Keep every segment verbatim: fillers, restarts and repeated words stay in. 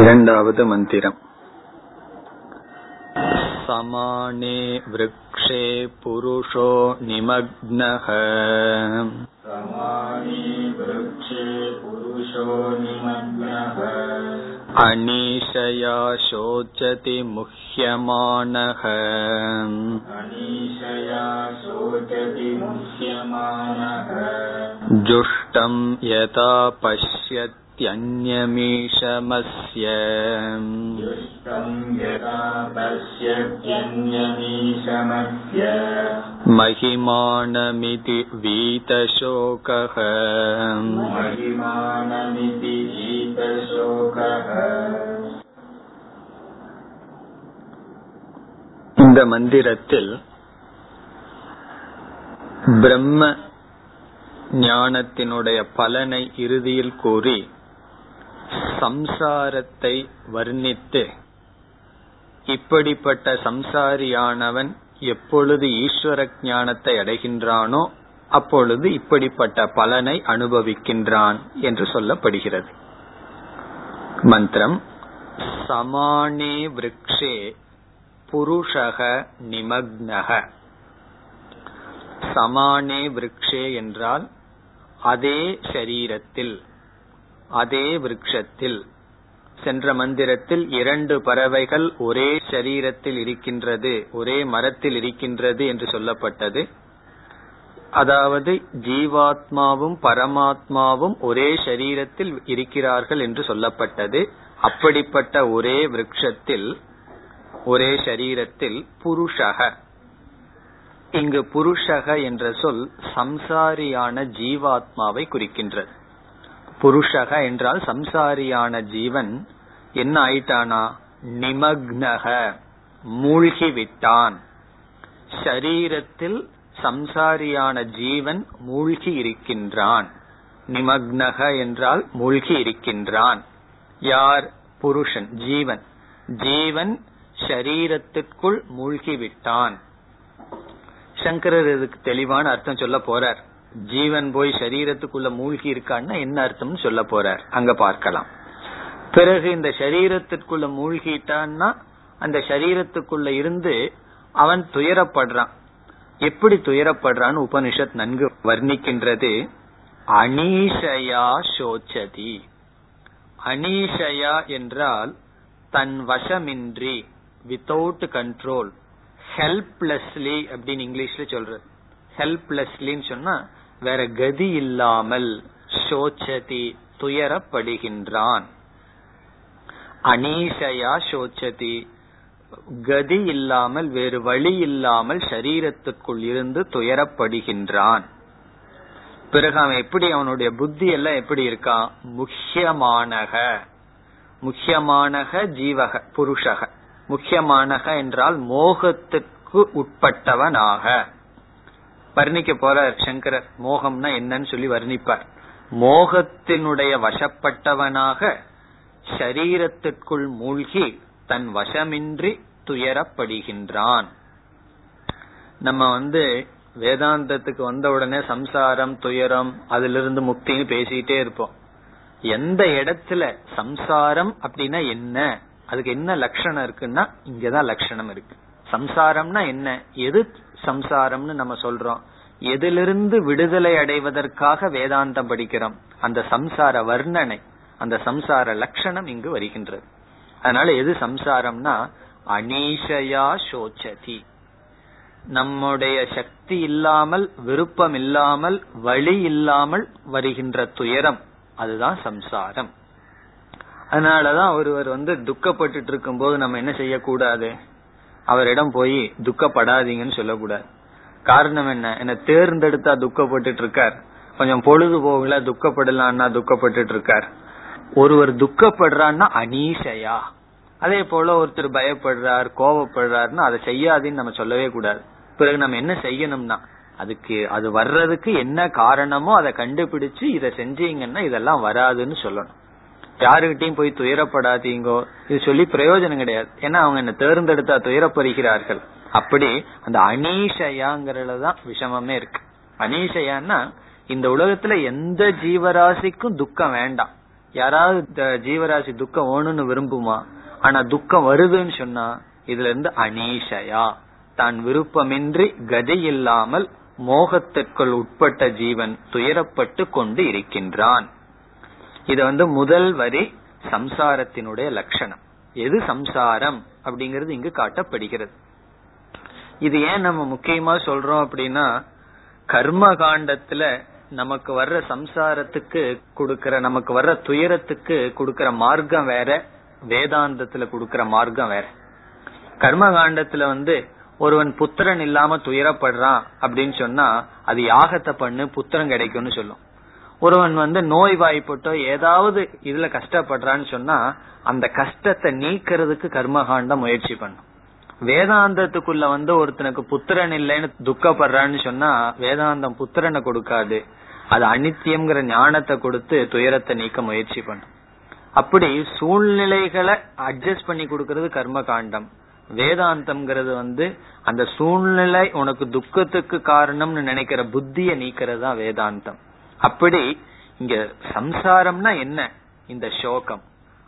இரண்டாவது மந்திரம். சமானே விருக்ஷே புருஷோ நிமக்னஹ அனீஷயா சோச்சதி முஹ்யமானஹ ஜுஷ்டம் யதா பஷ்யத் மஹிமானமிதி வீதசோகஹ இந்த மந்திரத்தில் பிரம்ம ஞானத்தினுடைய பலனை இறுதியில் கூறி சம்சாரத்தை வர்ணித்து, இப்படிப்பட்ட சம்சாரியானவன் எப்பொழுது ஈஸ்வர ஞானத்தை அடைகின்றானோ அப்பொழுது இப்படிப்பட்ட பலனை அனுபவிக்கின்றான் என்று சொல்லப்படுகிறது. மந்திரம் சமானே விருக்ஷே புருஷக நிமக்னக. சமானே விருக்ஷே என்றால் அதே சரீரத்தில், அதே விருட்சத்தில். சென்ற மந்திரத்தில் இரண்டு பறவைகள் ஒரே சரீரத்தில் இருக்கின்றது, ஒரே மரத்தில் இருக்கின்றது என்று சொல்லப்பட்டது. அதாவது ஜீவாத்மாவும் பரமாத்மாவும் ஒரே சரீரத்தில் இருக்கிறார்கள் என்று சொல்லப்பட்டது. அப்படிப்பட்ட ஒரே விருட்சத்தில், ஒரே சரீரத்தில் புருஷக. இங்கு புருஷக என்ற சொல் சம்சாரியான ஜீவாத்மாவை குறிக்கின்றது. புருஷக என்றால் சம்சாரியான ஜீவன் என்ன ஆயிட்டானா, நிமக்னக மூழ்கிவிட்டான். ஷரீரத்தில் சம்சாரியான ஜீவன் மூழ்கி இருக்கின்றான். நிமக்னக என்றால் மூழ்கி இருக்கின்றான். யார்? புருஷன், ஜீவன். ஜீவன் ஷரீரத்திற்குள் மூழ்கிவிட்டான். சங்கரர் இதுக்கு தெளிவான அர்த்தம் சொல்ல போறார். ஜீவன் போய் சரீரத்துக்குள்ள மூழ்கி இருக்கான்னா என்ன அர்த்தம் சொல்ல போறார், அங்க பார்க்கலாம். பிறகு இந்த சரீரத்திற்குள்ள மூழ்கிட்டான்னா அந்த சரீரத்துக்குள்ள இருந்து அவன் துயரப்படுறான். எப்படி துயரப்படுறான்னு உபனிஷத் நன்கு வர்ணிக்கின்றது. அனீஷயா சோச்சதி. அனீஷயா என்றால் தன் வசமின்றி, வித்தவுட் கண்ட்ரோல், ஹெல்ப்லெஸ்லி அப்படின்னு இங்கிலீஷ்ல சொல்றது. ஹெல்ப்லெஸ்லின்னு சொன்னா வேற கதி இல்லாமல், சோச்சதி துயரப்படுகின்றான். அனீஷயா சோச்சதி, கதி இல்லாமல், வேறு வழி இல்லாமல் சரீரத்துக்குள் இருந்து துயரப்படுகின்றான். பிறகு அவன் எப்படி, அவனுடைய புத்தி எல்லாம் எப்படி இருக்கான், முக்கியமானக. முக்கியமானக ஜீவக புருஷக. முக்கியமானக என்றால் மோகத்திற்கு உட்பட்டவனாக வர்ணிக்க போறார் சங்கரர். மோகம்னா என்னன்னு சொல்லி வர்ணிப்பார். மோகத்தினுடைய வசப்பட்டவனாக சரீரத்திற்குள் மூழ்கி தன் வசமின்றி துயரப்படுகின்றான். நம்ம வந்து வேதாந்தத்துக்கு வந்த உடனே சம்சாரம் துயரம் அதிலிருந்து முக்தின்னு பேசிட்டே இருப்போம். எந்த இடத்துல சம்சாரம் அப்படின்னா என்ன, அதுக்கு என்ன லட்சணம் இருக்குன்னா இங்கதான் லட்சணம் இருக்கு. சம்சாரம்னா என்ன, எது சம்சாரம்னு நம்ம சொல்றோம், எதிலிருந்து விடுதலை அடைவதற்காக வேதாந்தம் படிக்கிறோம், அந்த சம்சார வர்ணனை, அந்த சம்சார லட்சணம் இங்கு வருகின்றது. அதனால எது சம்சாரம்னா அனீஷயா சோச்சதி. நம்முடைய சக்தி இல்லாமல், விருப்பம் இல்லாமல், வழி இல்லாமல் வருகின்ற துயரம், அதுதான் சம்சாரம். அதனாலதான் ஒருவர் வந்து துக்கப்பட்டு இருக்கும் போது நம்ம என்ன செய்யக்கூடாது, அவரிடம் போய் துக்கப்படாதீங்கன்னு சொல்லக்கூடாது. காரணம் என்ன, என்ன தேர்ந்தெடுத்தா துக்கப்பட்டு இருக்கார், கொஞ்சம் பொழுதுபோகல துக்கப்படலான்னா துக்கப்பட்டு இருக்கார். ஒருவர் துக்கப்படுறான்னா அனீஷயா. அதே போல ஒருத்தர் பயப்படுறார், கோபப்படுறாருன்னா அதை செய்யாதுன்னு நம்ம சொல்லவே கூடாது. பிறகு நம்ம என்ன செய்யணும்னா அதுக்கு, அது வர்றதுக்கு என்ன காரணமோ அதை கண்டுபிடிச்சு இதை செஞ்சீங்கன்னா இதெல்லாம் வராதுன்னு சொல்லணும். யாருகிட்டையும் போய் துயரப்படாதீங்கோ இது சொல்லி பிரயோஜனம் கிடையாது. ஏன்னா அவங்க என்ன தேர்ந்தெடுத்தா துயரப்படுகிறார்கள். அப்படி அந்த அனீஷயாங்கிறதுலதான் விஷமமே இருக்கு. அனீஷயான்னா இந்த உலகத்துல எந்த ஜீவராசிக்கும் துக்கம் வேண்டாம், யாராவது ஜீவராசி துக்கம் வேணும்னு விரும்புமா? ஆனா துக்கம் வருதுன்னு சொன்னா இதுல இருந்து அனீஷயா தான் விருப்பமின்றி கதி இல்லாமல் மோகத்திற்குள் உட்பட்ட ஜீவன் துயரப்பட்டு கொண்டு இருக்கின்றான். இது வந்து முதல் வரி சம்சாரத்தினுடைய லட்சணம். எது சம்சாரம் அப்படிங்கிறது இங்கு காட்டப்படுகிறது. இது ஏன் நம்ம முக்கியமா சொல்றோம் அப்படின்னா, கர்ம காண்டத்துல நமக்கு வர்ற சம்சாரத்துக்கு கொடுக்கற, நமக்கு வர்ற துயரத்துக்கு கொடுக்கற மார்க்கம் வேற, வேதாந்தத்துல கொடுக்கற மார்க்கம் வேற. கர்ம காண்டத்துல வந்து ஒருவன் புத்திரன் இல்லாம துயரப்படுறான் அப்படின்னு சொன்னா அது யாகத்தை பண்ணு புத்திரன் கிடைக்கும்னு சொல்லும். ஒருவன் வந்து நோய் வாய்ப்பட்டோ ஏதாவது இதுல கஷ்டப்படுறான்னு சொன்னா அந்த கஷ்டத்தை நீக்கிறதுக்கு கர்மகாண்டம் முயற்சி பண்ணும். வேதாந்தத்துக்குள்ள வந்து ஒருத்தனுக்கு புத்திரன் இல்லைன்னு துக்கப்படுறான்னு சொன்னா வேதாந்தம் புத்திரனை கொடுக்காது, அது அனித்தியம்ங்கிற ஞானத்தை கொடுத்து துயரத்தை நீக்க முயற்சி பண்ணும். அப்படி சூழ்நிலைகளை அட்ஜஸ்ட் பண்ணி கொடுக்கறது கர்மகாண்டம். வேதாந்தம்ங்கிறது வந்து அந்த சூழ்நிலை உனக்கு துக்கத்துக்கு காரணம்னு நினைக்கிற புத்திய நீக்கிறது தான் வேதாந்தம். அப்படி இங்க சம்சாரம்னா என்ன? இந்த சோகம்,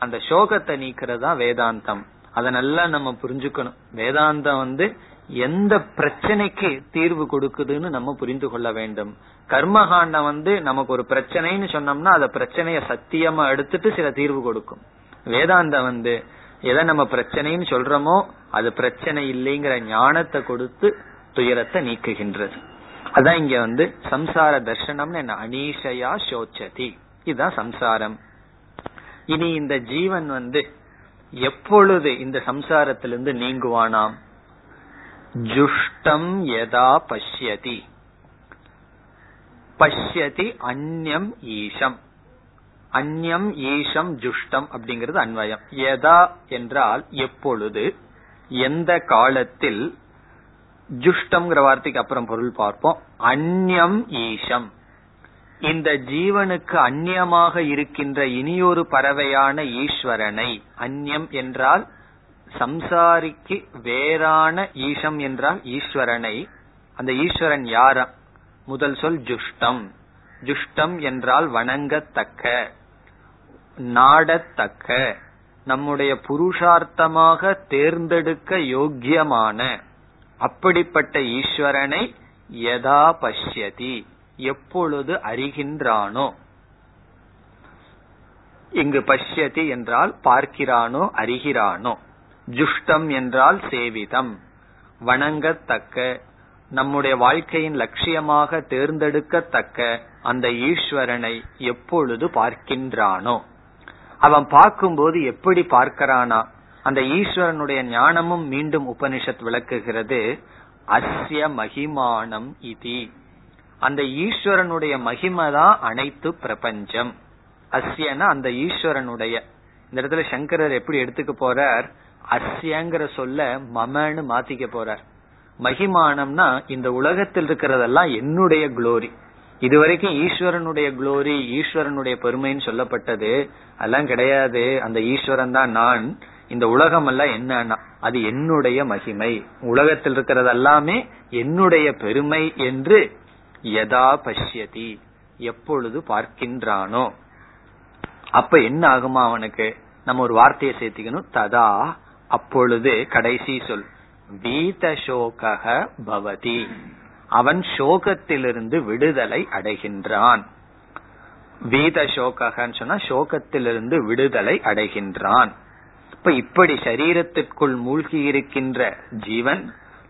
அந்த சோகத்தை நீக்கிறது தான் வேதாந்தம். அதனால நம்ம புரிஞ்சுக்கணும், வேதாந்தம் வந்து எந்த பிரச்சனைக்கு தீர்வு கொடுக்குதுன்னு நம்ம புரிந்து கொள்ள வேண்டும். கர்மகாண்டம் வந்து நமக்கு ஒரு பிரச்சனைன்னு சொன்னோம்னா அந்த பிரச்சனைய சத்தியமா எடுத்துட்டு சில தீர்வு கொடுக்கும். வேதாந்தம் வந்து எதை நம்ம பிரச்சனைன்னு சொல்றோமோ அது பிரச்சனை இல்லைங்கிற ஞானத்தை கொடுத்து துயரத்தை நீக்குகின்றது. அதான் இங்க வந்து சம்சார தர்சனம்னு என்ன, அனீஷயா சோச்சதி, இதுதான் சம்சாரம். இனி இந்த ஜீவன் வந்து எப்பொழுது இந்த சம்சாரத்திலிருந்து நீங்குவானாம்? ஜுஷ்டம் யதா பஷ்யதி பஷ்யதி அன்யம் ஈஷம். அன்யம் ஈஷம் ஜுஷ்டம் அப்படிங்கிறது அன்வயம். யதா என்றால் எப்பொழுது, எந்த காலத்தில். ஜுஷ்டம்ங்கிற வார்த்தைக்கு அப்புறம் பொருள் பார்ப்போம். அன்யம் ஈஷம், இந்த ஜீவனுக்கு அந்நியமாக இருக்கின்ற இனியொரு பறவையான ஈஸ்வரனை. அந்நியம் என்றால் சம்சாரிக்கு வேறான, ஈஷம் என்றால் ஈஸ்வரனை. அந்த ஈஸ்வரன் யார? முதல் சொல் ஜுஷ்டம். ஜுஷ்டம் என்றால் வணங்கத்தக்க, நாடத்தக்க, நம்முடைய புருஷார்த்தமாக தேர்ந்தெடுக்க யோக்கியமான அப்படிப்பட்ட ஈஸ்வரனை யதா பஷ்யதி, எப்பொழுது அறிகின்றானோ. இங்கு பஷ்யதி என்றால் பார்க்கிறானோ, அறிகிறானோ. ஜுஷ்டம் என்றால் சேவிதம், வணங்கத்தக்க, நம்முடைய வாழ்க்கையின் லட்சியமாக தேர்ந்தெடுக்கத்தக்க அந்த ஈஸ்வரனை எப்பொழுது பார்க்கின்றானோ. அவன் பார்க்கும்போது எப்படி பார்க்கிறானா? அந்த ஈஸ்வரனுடைய ஞானமும் மீண்டும் உபனிஷத் விளக்குகிறது. அஸ்ய மகிமானம் இதி, அந்த ஈஸ்வரனுடைய மகிமைதான் அனைத்து பிரபஞ்சம். அஸ்யனா அந்த ஈஸ்வரனுடைய. இந்த இடத்துல சங்கரர் எப்படி எடுத்துக்க போறார், அஸ்யங்கிற சொல்ல மமன்னு மாத்திக்க போறார். மகிமானம்னா இந்த உலகத்தில் இருக்கிறதெல்லாம் என்னுடைய குளோரி. இதுவரைக்கும் ஈஸ்வரனுடைய குளோரி, ஈஸ்வரனுடைய பெருமைன்னு சொல்லப்பட்டது அதெல்லாம் கிடையாது. அந்த ஈஸ்வரன் தான் நான், இந்த உலகம் எல்லாம் என்னன்னா அது என்னுடைய மகிமை, உலகத்தில் இருக்கிறது எல்லாமே என்னுடைய பெருமை என்று யதா பஷ்யதி, எப்பொழுது பார்க்கின்றானோ. அப்ப என்ன ஆகுமா அவனுக்கு? நம்ம ஒரு வார்த்தையை சேர்த்திக்கணும், ததா, அப்பொழுது. கடைசி சொல் வீத சோகஹ பவதி, அவன் சோகத்திலிருந்து விடுதலை அடைகின்றான். வீத சோகஹன்னு சொன்னா சோகத்திலிருந்து விடுதலை அடைகின்றான். இப்ப இப்படி சரீரத்திற்குள் மூழ்கி இருக்கின்ற ஜீவன்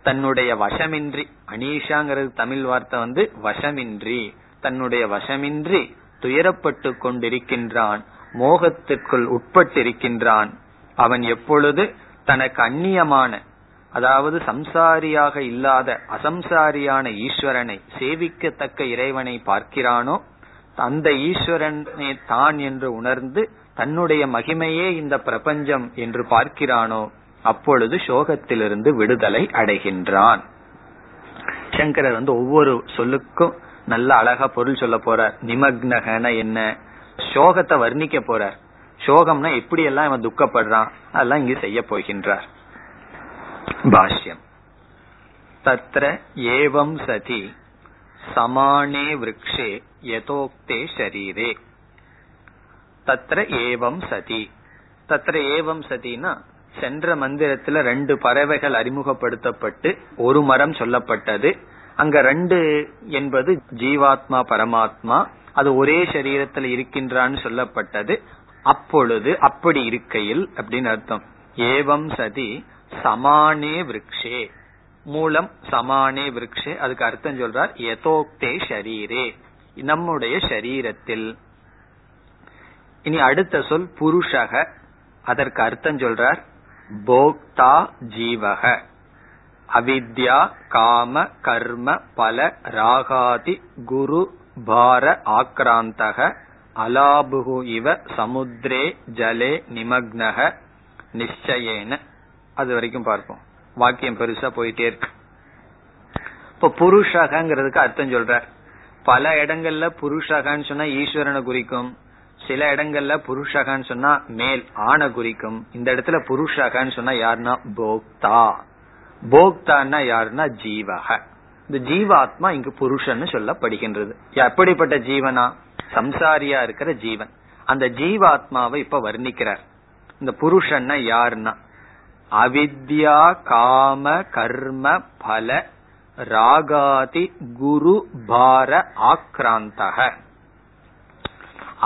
தன்னுடைய வசமின்றி, அனீஷாங்கிறது தமிழ் வார்த்தை வந்து வசமின்றி, தன்னுடைய வசமின்றி துயரப்பட்டு கொண்டிருக்கின்றான், மோகத்திற்குள் உட்பட்டிருக்கின்றான். அவன் எப்பொழுது தனக்கு அந்நியமான, அதாவது சம்சாரியாக இல்லாத அசம்சாரியான ஈஸ்வரனை, சேவிக்கத்தக்க இறைவனை பார்க்கிறானோ, அந்த ஈஸ்வரனே தான் என்று உணர்ந்து தன்னுடைய மகிமையே இந்த பிரபஞ்சம் என்று பார்க்கிறானோ, அப்பொழுது சோகத்திலிருந்து விடுதலை அடைகின்றான். சங்கரர் வந்து ஒவ்வொரு சொல்லுக்கும் நல்ல அழகா பொருள் சொல்ல போறார். நிமக்னகன என்ன, சோகத்தை வர்ணிக்க போறார். சோகம்னா எப்படி எல்லாம் இவன் துக்கப்படுறான் அதெல்லாம் இங்கு செய்ய போகின்றார். பாஷ்யம் தத்ர ஏவம் சதி சமானே விருக்ஷே யதோக்தே ஷரீரே. தத்ர ஏவம் சதி. தத்ர ஏவம் சதினா சென்ற மந்திரத்துல ரெண்டு பறவைகள் அறிமுகப்படுத்தப்பட்டு ஒரு மரம் சொல்லப்பட்டது. அங்க ரெண்டு என்பது ஜீவாத்மா பரமாத்மா, அது ஒரே சரீரத்துல இருக்கின்றான்னு சொல்லப்பட்டது. அப்பொழுது அப்படி இருக்கையில் அப்படின்னு அர்த்தம். ஏவம் சதி சமானே விரக்ஷே, மூலம் சமானே விரக்ஷே, அதுக்கு அர்த்தம் சொல்றார் யதோக்தே ஷரீரே, நம்முடைய ஷரீரத்தில். இனி அடுத்த சொல் புருஷக, அதற்கு அர்த்தம் சொல்றார் போக்தா ஜீவக அவித்யா காம கர்ம பல ராகாதி குரு பார ஆக்ராந்தக அலாபுகு இவ சமுத்ரே ஜலே நிமக்னக நிச்சயேன. அது வரைக்கும் பார்ப்போம், வாக்கியம் பெருசா போயிட்டே இருக்கு. இப்ப புருஷகங்கிறதுக்கு அர்த்தம் சொல்றார். பல இடங்கள்ல புருஷகன்னு சொன்னா ஈஸ்வரனை குறிக்கும், சில இடங்கள்ல புருஷகன்னு சொன்னா மேல் ஆணை குறிக்கும். இந்த இடத்துல புருஷகன்னு சொன்னா யாருன்னா போக்தா, போக்தான்னா யாருன்னா ஜீவக. இந்த ஜீவாத்மா இங்கு புருஷன்னு சொல்லப்படுகின்றது. எப்படிப்பட்ட ஜீவனா? சம்சாரியா இருக்கிற ஜீவன். அந்த ஜீவாத்மாவை இப்ப வர்ணிக்கிறார். இந்த புருஷன்னா யாருன்னா அவித்யா காம கர்ம பல ராகாதி குரு பார ஆக்ராந்தக.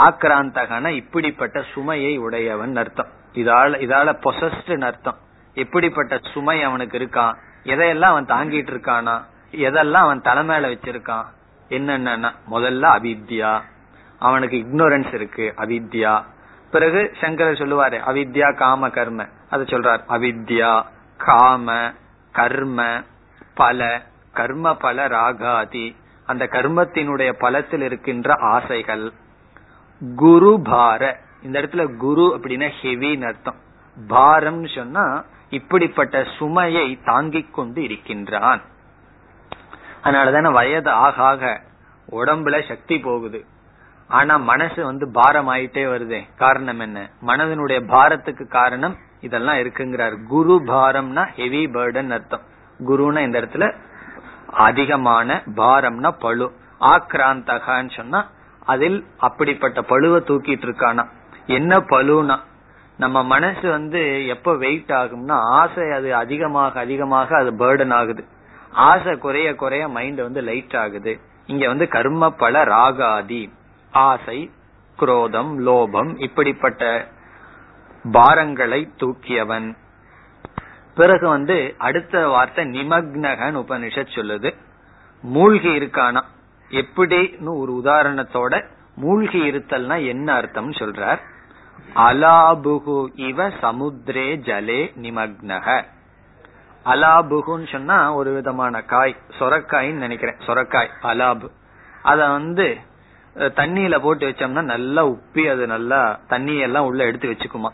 ஆக்ராந்தகனா இப்படிப்பட்ட சுமையை உடையவன் அர்த்தம். இதால இதால பொசஸ்டுன்னு அர்த்தம். எப்படிப்பட்ட சுமை அவனுக்கு இருக்கான், எதையெல்லாம் அவன் தாங்கிட்டு இருக்கானா, எதெல்லாம் அவன் தலைமையில வச்சிருக்கான், என்னென்னா முதல்ல அவித்யா, அவனுக்கு இக்னோரன்ஸ் இருக்கு அவித்யா. பிறகு சங்கரர் சொல்லுவாரு அவித்யா காம கர்ம, அதை சொல்றார் அவித்யா காம கர்ம பல, கர்ம பல ராகாதி, அந்த கர்மத்தினுடைய பலத்தில் இருக்கின்ற ஆசைகள். குரு பார, இந்த இடத்துல குரு அப்படின்னா ஹெவின்னு அர்த்தம், பாரம் சொன்னா இப்படிப்பட்ட சுமையை தாங்கிக் கொண்டு இருக்கின்றான். அதனாலதான வயது ஆக ஆக உடம்புல சக்தி போகுது, ஆனா மனசு வந்து பாரம் ஆயிட்டே வருதே. காரணம் என்ன? மனதினுடைய பாரத்துக்கு காரணம் இதெல்லாம் இருக்குங்கிறார். குரு பாரம்னா ஹெவி பர்டன் அர்த்தம். குருனா இந்த இடத்துல அதிகமான, பாரம்னா பழு, ஆக்ராந்தகான்னு சொன்னா அதில் அப்படிப்பட்ட பழுவை தூக்கிட்டு இருக்கானா. என்ன பழுனா, நம்ம மனசு வந்து எப்ப வெயிட் ஆகும்னா ஆசை அது அதிகமாக அதிகமாக அது பர்டன் ஆகுது. ஆசை குறைய குறைய மைண்ட் வந்து லைட் ஆகுது. இங்க வந்து கர்ம பல ராகாதி, ஆசை, குரோதம், லோபம், இப்படிப்பட்ட பாரங்களை தூக்கியவன். பிறகு வந்து அடுத்த வார்த்தை நிமக்னகன் உபனிஷத் சொல்லுது, மூழ்கி இருக்கானா. எப்படின்னு ஒரு உதாரணத்தோட மூழ்கி இருத்தல்னா என்ன அர்த்தம் சொல்றார். அலாபுகு இவ சமுத்ரே ஜலே நிமக்னக. அலாபுகுன்னு சொன்னா ஒரு விதமான காய், சொரக்காயின்னு நினைக்கிறேன், சொரக்காய் அலாபு. அத வந்து தண்ணியில போட்டு வச்சோம்னா நல்லா உப்பி அது நல்லா தண்ணியெல்லாம் உள்ள எடுத்து வச்சுக்குமா.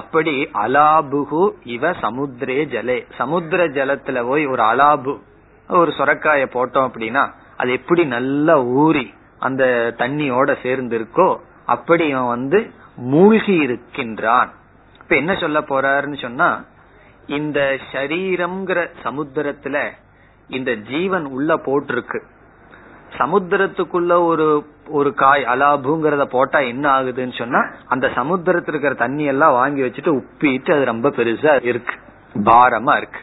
அப்படி அலாபுகு இவ சமுத்ரே ஜலே, சமுத்திர ஜலத்துல போய் ஒரு அலாபு, ஒரு சொரக்காய போட்டோம் அப்படின்னா அது எப்படி நல்லா ஊறி அந்த தண்ணியோட சேர்ந்து இருக்கோ அப்படி இவன் வந்து மூழ்கி இருக்கின்றான். இப்ப என்ன சொல்ல போறாருன்னு சொன்னா, இந்த சரீரம்ங்கிற சமுத்திரத்துல இந்த ஜீவன் உள்ள போட்டிருக்கு. சமுத்திரத்துக்குள்ள ஒரு ஒரு காய் அலாபுங்கிறத போட்டா என்ன ஆகுதுன்னு சொன்னா, அந்த சமுத்திரத்துல இருக்கிற தண்ணி எல்லாம் வாங்கி வச்சுட்டு உப்பிட்டு அது ரொம்ப பெருசா இருக்கு, பாரமா இருக்கு.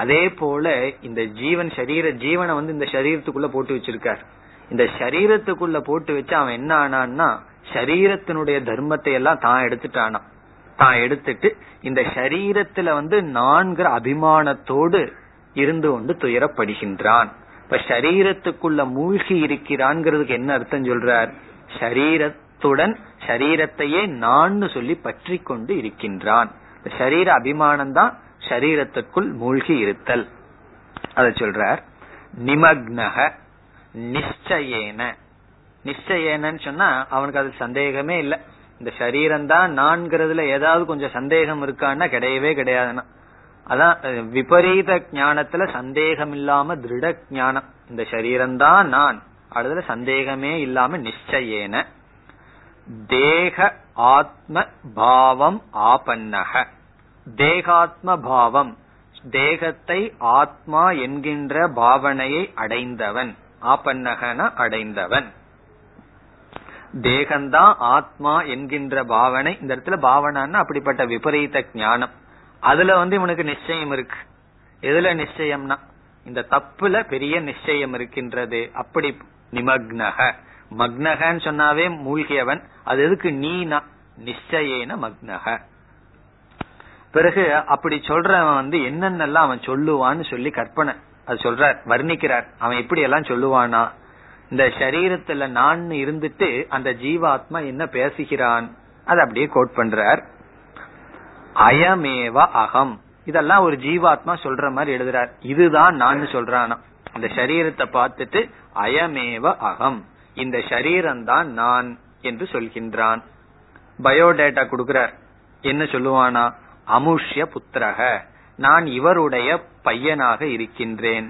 அதே போல இந்த ஜீவன் சரீர ஜீவனை வந்து இந்த சரீரத்துக்குள்ள போட்டு வச்சிருக்காரு. இந்த சரீரத்துக்குள்ள போட்டு வச்சு அவன் என்ன ஆனான்னா சரீரத்தினுடைய தர்மத்தை எல்லாம் தான் எடுத்துட்டானா. தான் எடுத்துட்டு இந்த சரீரத்துல வந்து நான்கிற அபிமானத்தோடு இருந்து கொண்டு துயரப்படுகின்றான். இப்ப சரீரத்துக்குள்ள மூழ்கி இருக்கிறான் என்ன அர்த்தம் சொல்றார், சரீரத்துடன் சரீரத்தையே நான் சொல்லி பற்றி கொண்டு இருக்கின்றான். சரீர அபிமானம் தான் சரீரத்துக்குள் மூழ்கி இருத்தல், அத சொல்றார். நிமக்னக நிச்சயேன, நிச்சயேனன்னு சொன்னா அவனுக்கு அது சந்தேகமே இல்லை. இந்த சரீரம் தான் நான்கிறதுல ஏதாவது கொஞ்சம் சந்தேகம் இருக்கான்னா கிடையவே கிடையாதுன்னா அதான் விபரீத ஞானத்துல சந்தேகம் இல்லாம திருட ஞானம். இந்த சரீரம் தான் நான், அதுல சந்தேகமே இல்லாம நிச்சயேன. தேக ஆத்ம பாவம் ஆபன்னக, தேகாத்ம பாவம், தேகத்தை ஆத்மா என்கின்ற பாவனையை அடைந்தவன். ஆபன்னகன அடைந்தவன். தேகம்தான் ஆத்மா என்கின்ற பாவனை. இந்த இடத்துல பாவனான்னா அப்படிப்பட்ட விபரீத ஞானம். அதுல வந்து இவனுக்கு நிச்சயம் இருக்கு. எதுல நிச்சயம்னா இந்த தப்புல பெரிய நிச்சயம் இருக்கின்றது. அப்படி நிமக்னக, மக்னகன்னு சொன்னாவே மூழ்கியவன். அது எதுக்கு நீனா நிச்சயேன மக்னக. பிறகு அப்படி சொல்றவன் வந்து என்னென்னலாம் அவன் சொல்லுவான்னு சொல்லி கற்பனை அது சொல்ற வர்ணிக்கிறார். அவன் இப்படி எல்லாம் சொல்லுவானா, இந்த சரீரத்துல நான் இருந்துட்டு அந்த ஜீவாத்மா என்ன பேசுகிறான் அது அப்படியே கோட் பண்றார். அயமேவ அகம், இதெல்லாம் ஒரு ஜீவாத்மா சொல்ற மாதிரி எழுதுறார். இதுதான் நான் சொல்றானா, இந்த சரீரத்தை பார்த்துட்டு அயமேவ அகம், இந்த சரீரம் தான் நான் என்று சொல்கின்றான். பயோடேட்டா கொடுக்கிறார். என்ன சொல்லுவானா, அமுஷ்ய புத்திரக, நான் இவருடைய பையனாக இருக்கின்றேன்.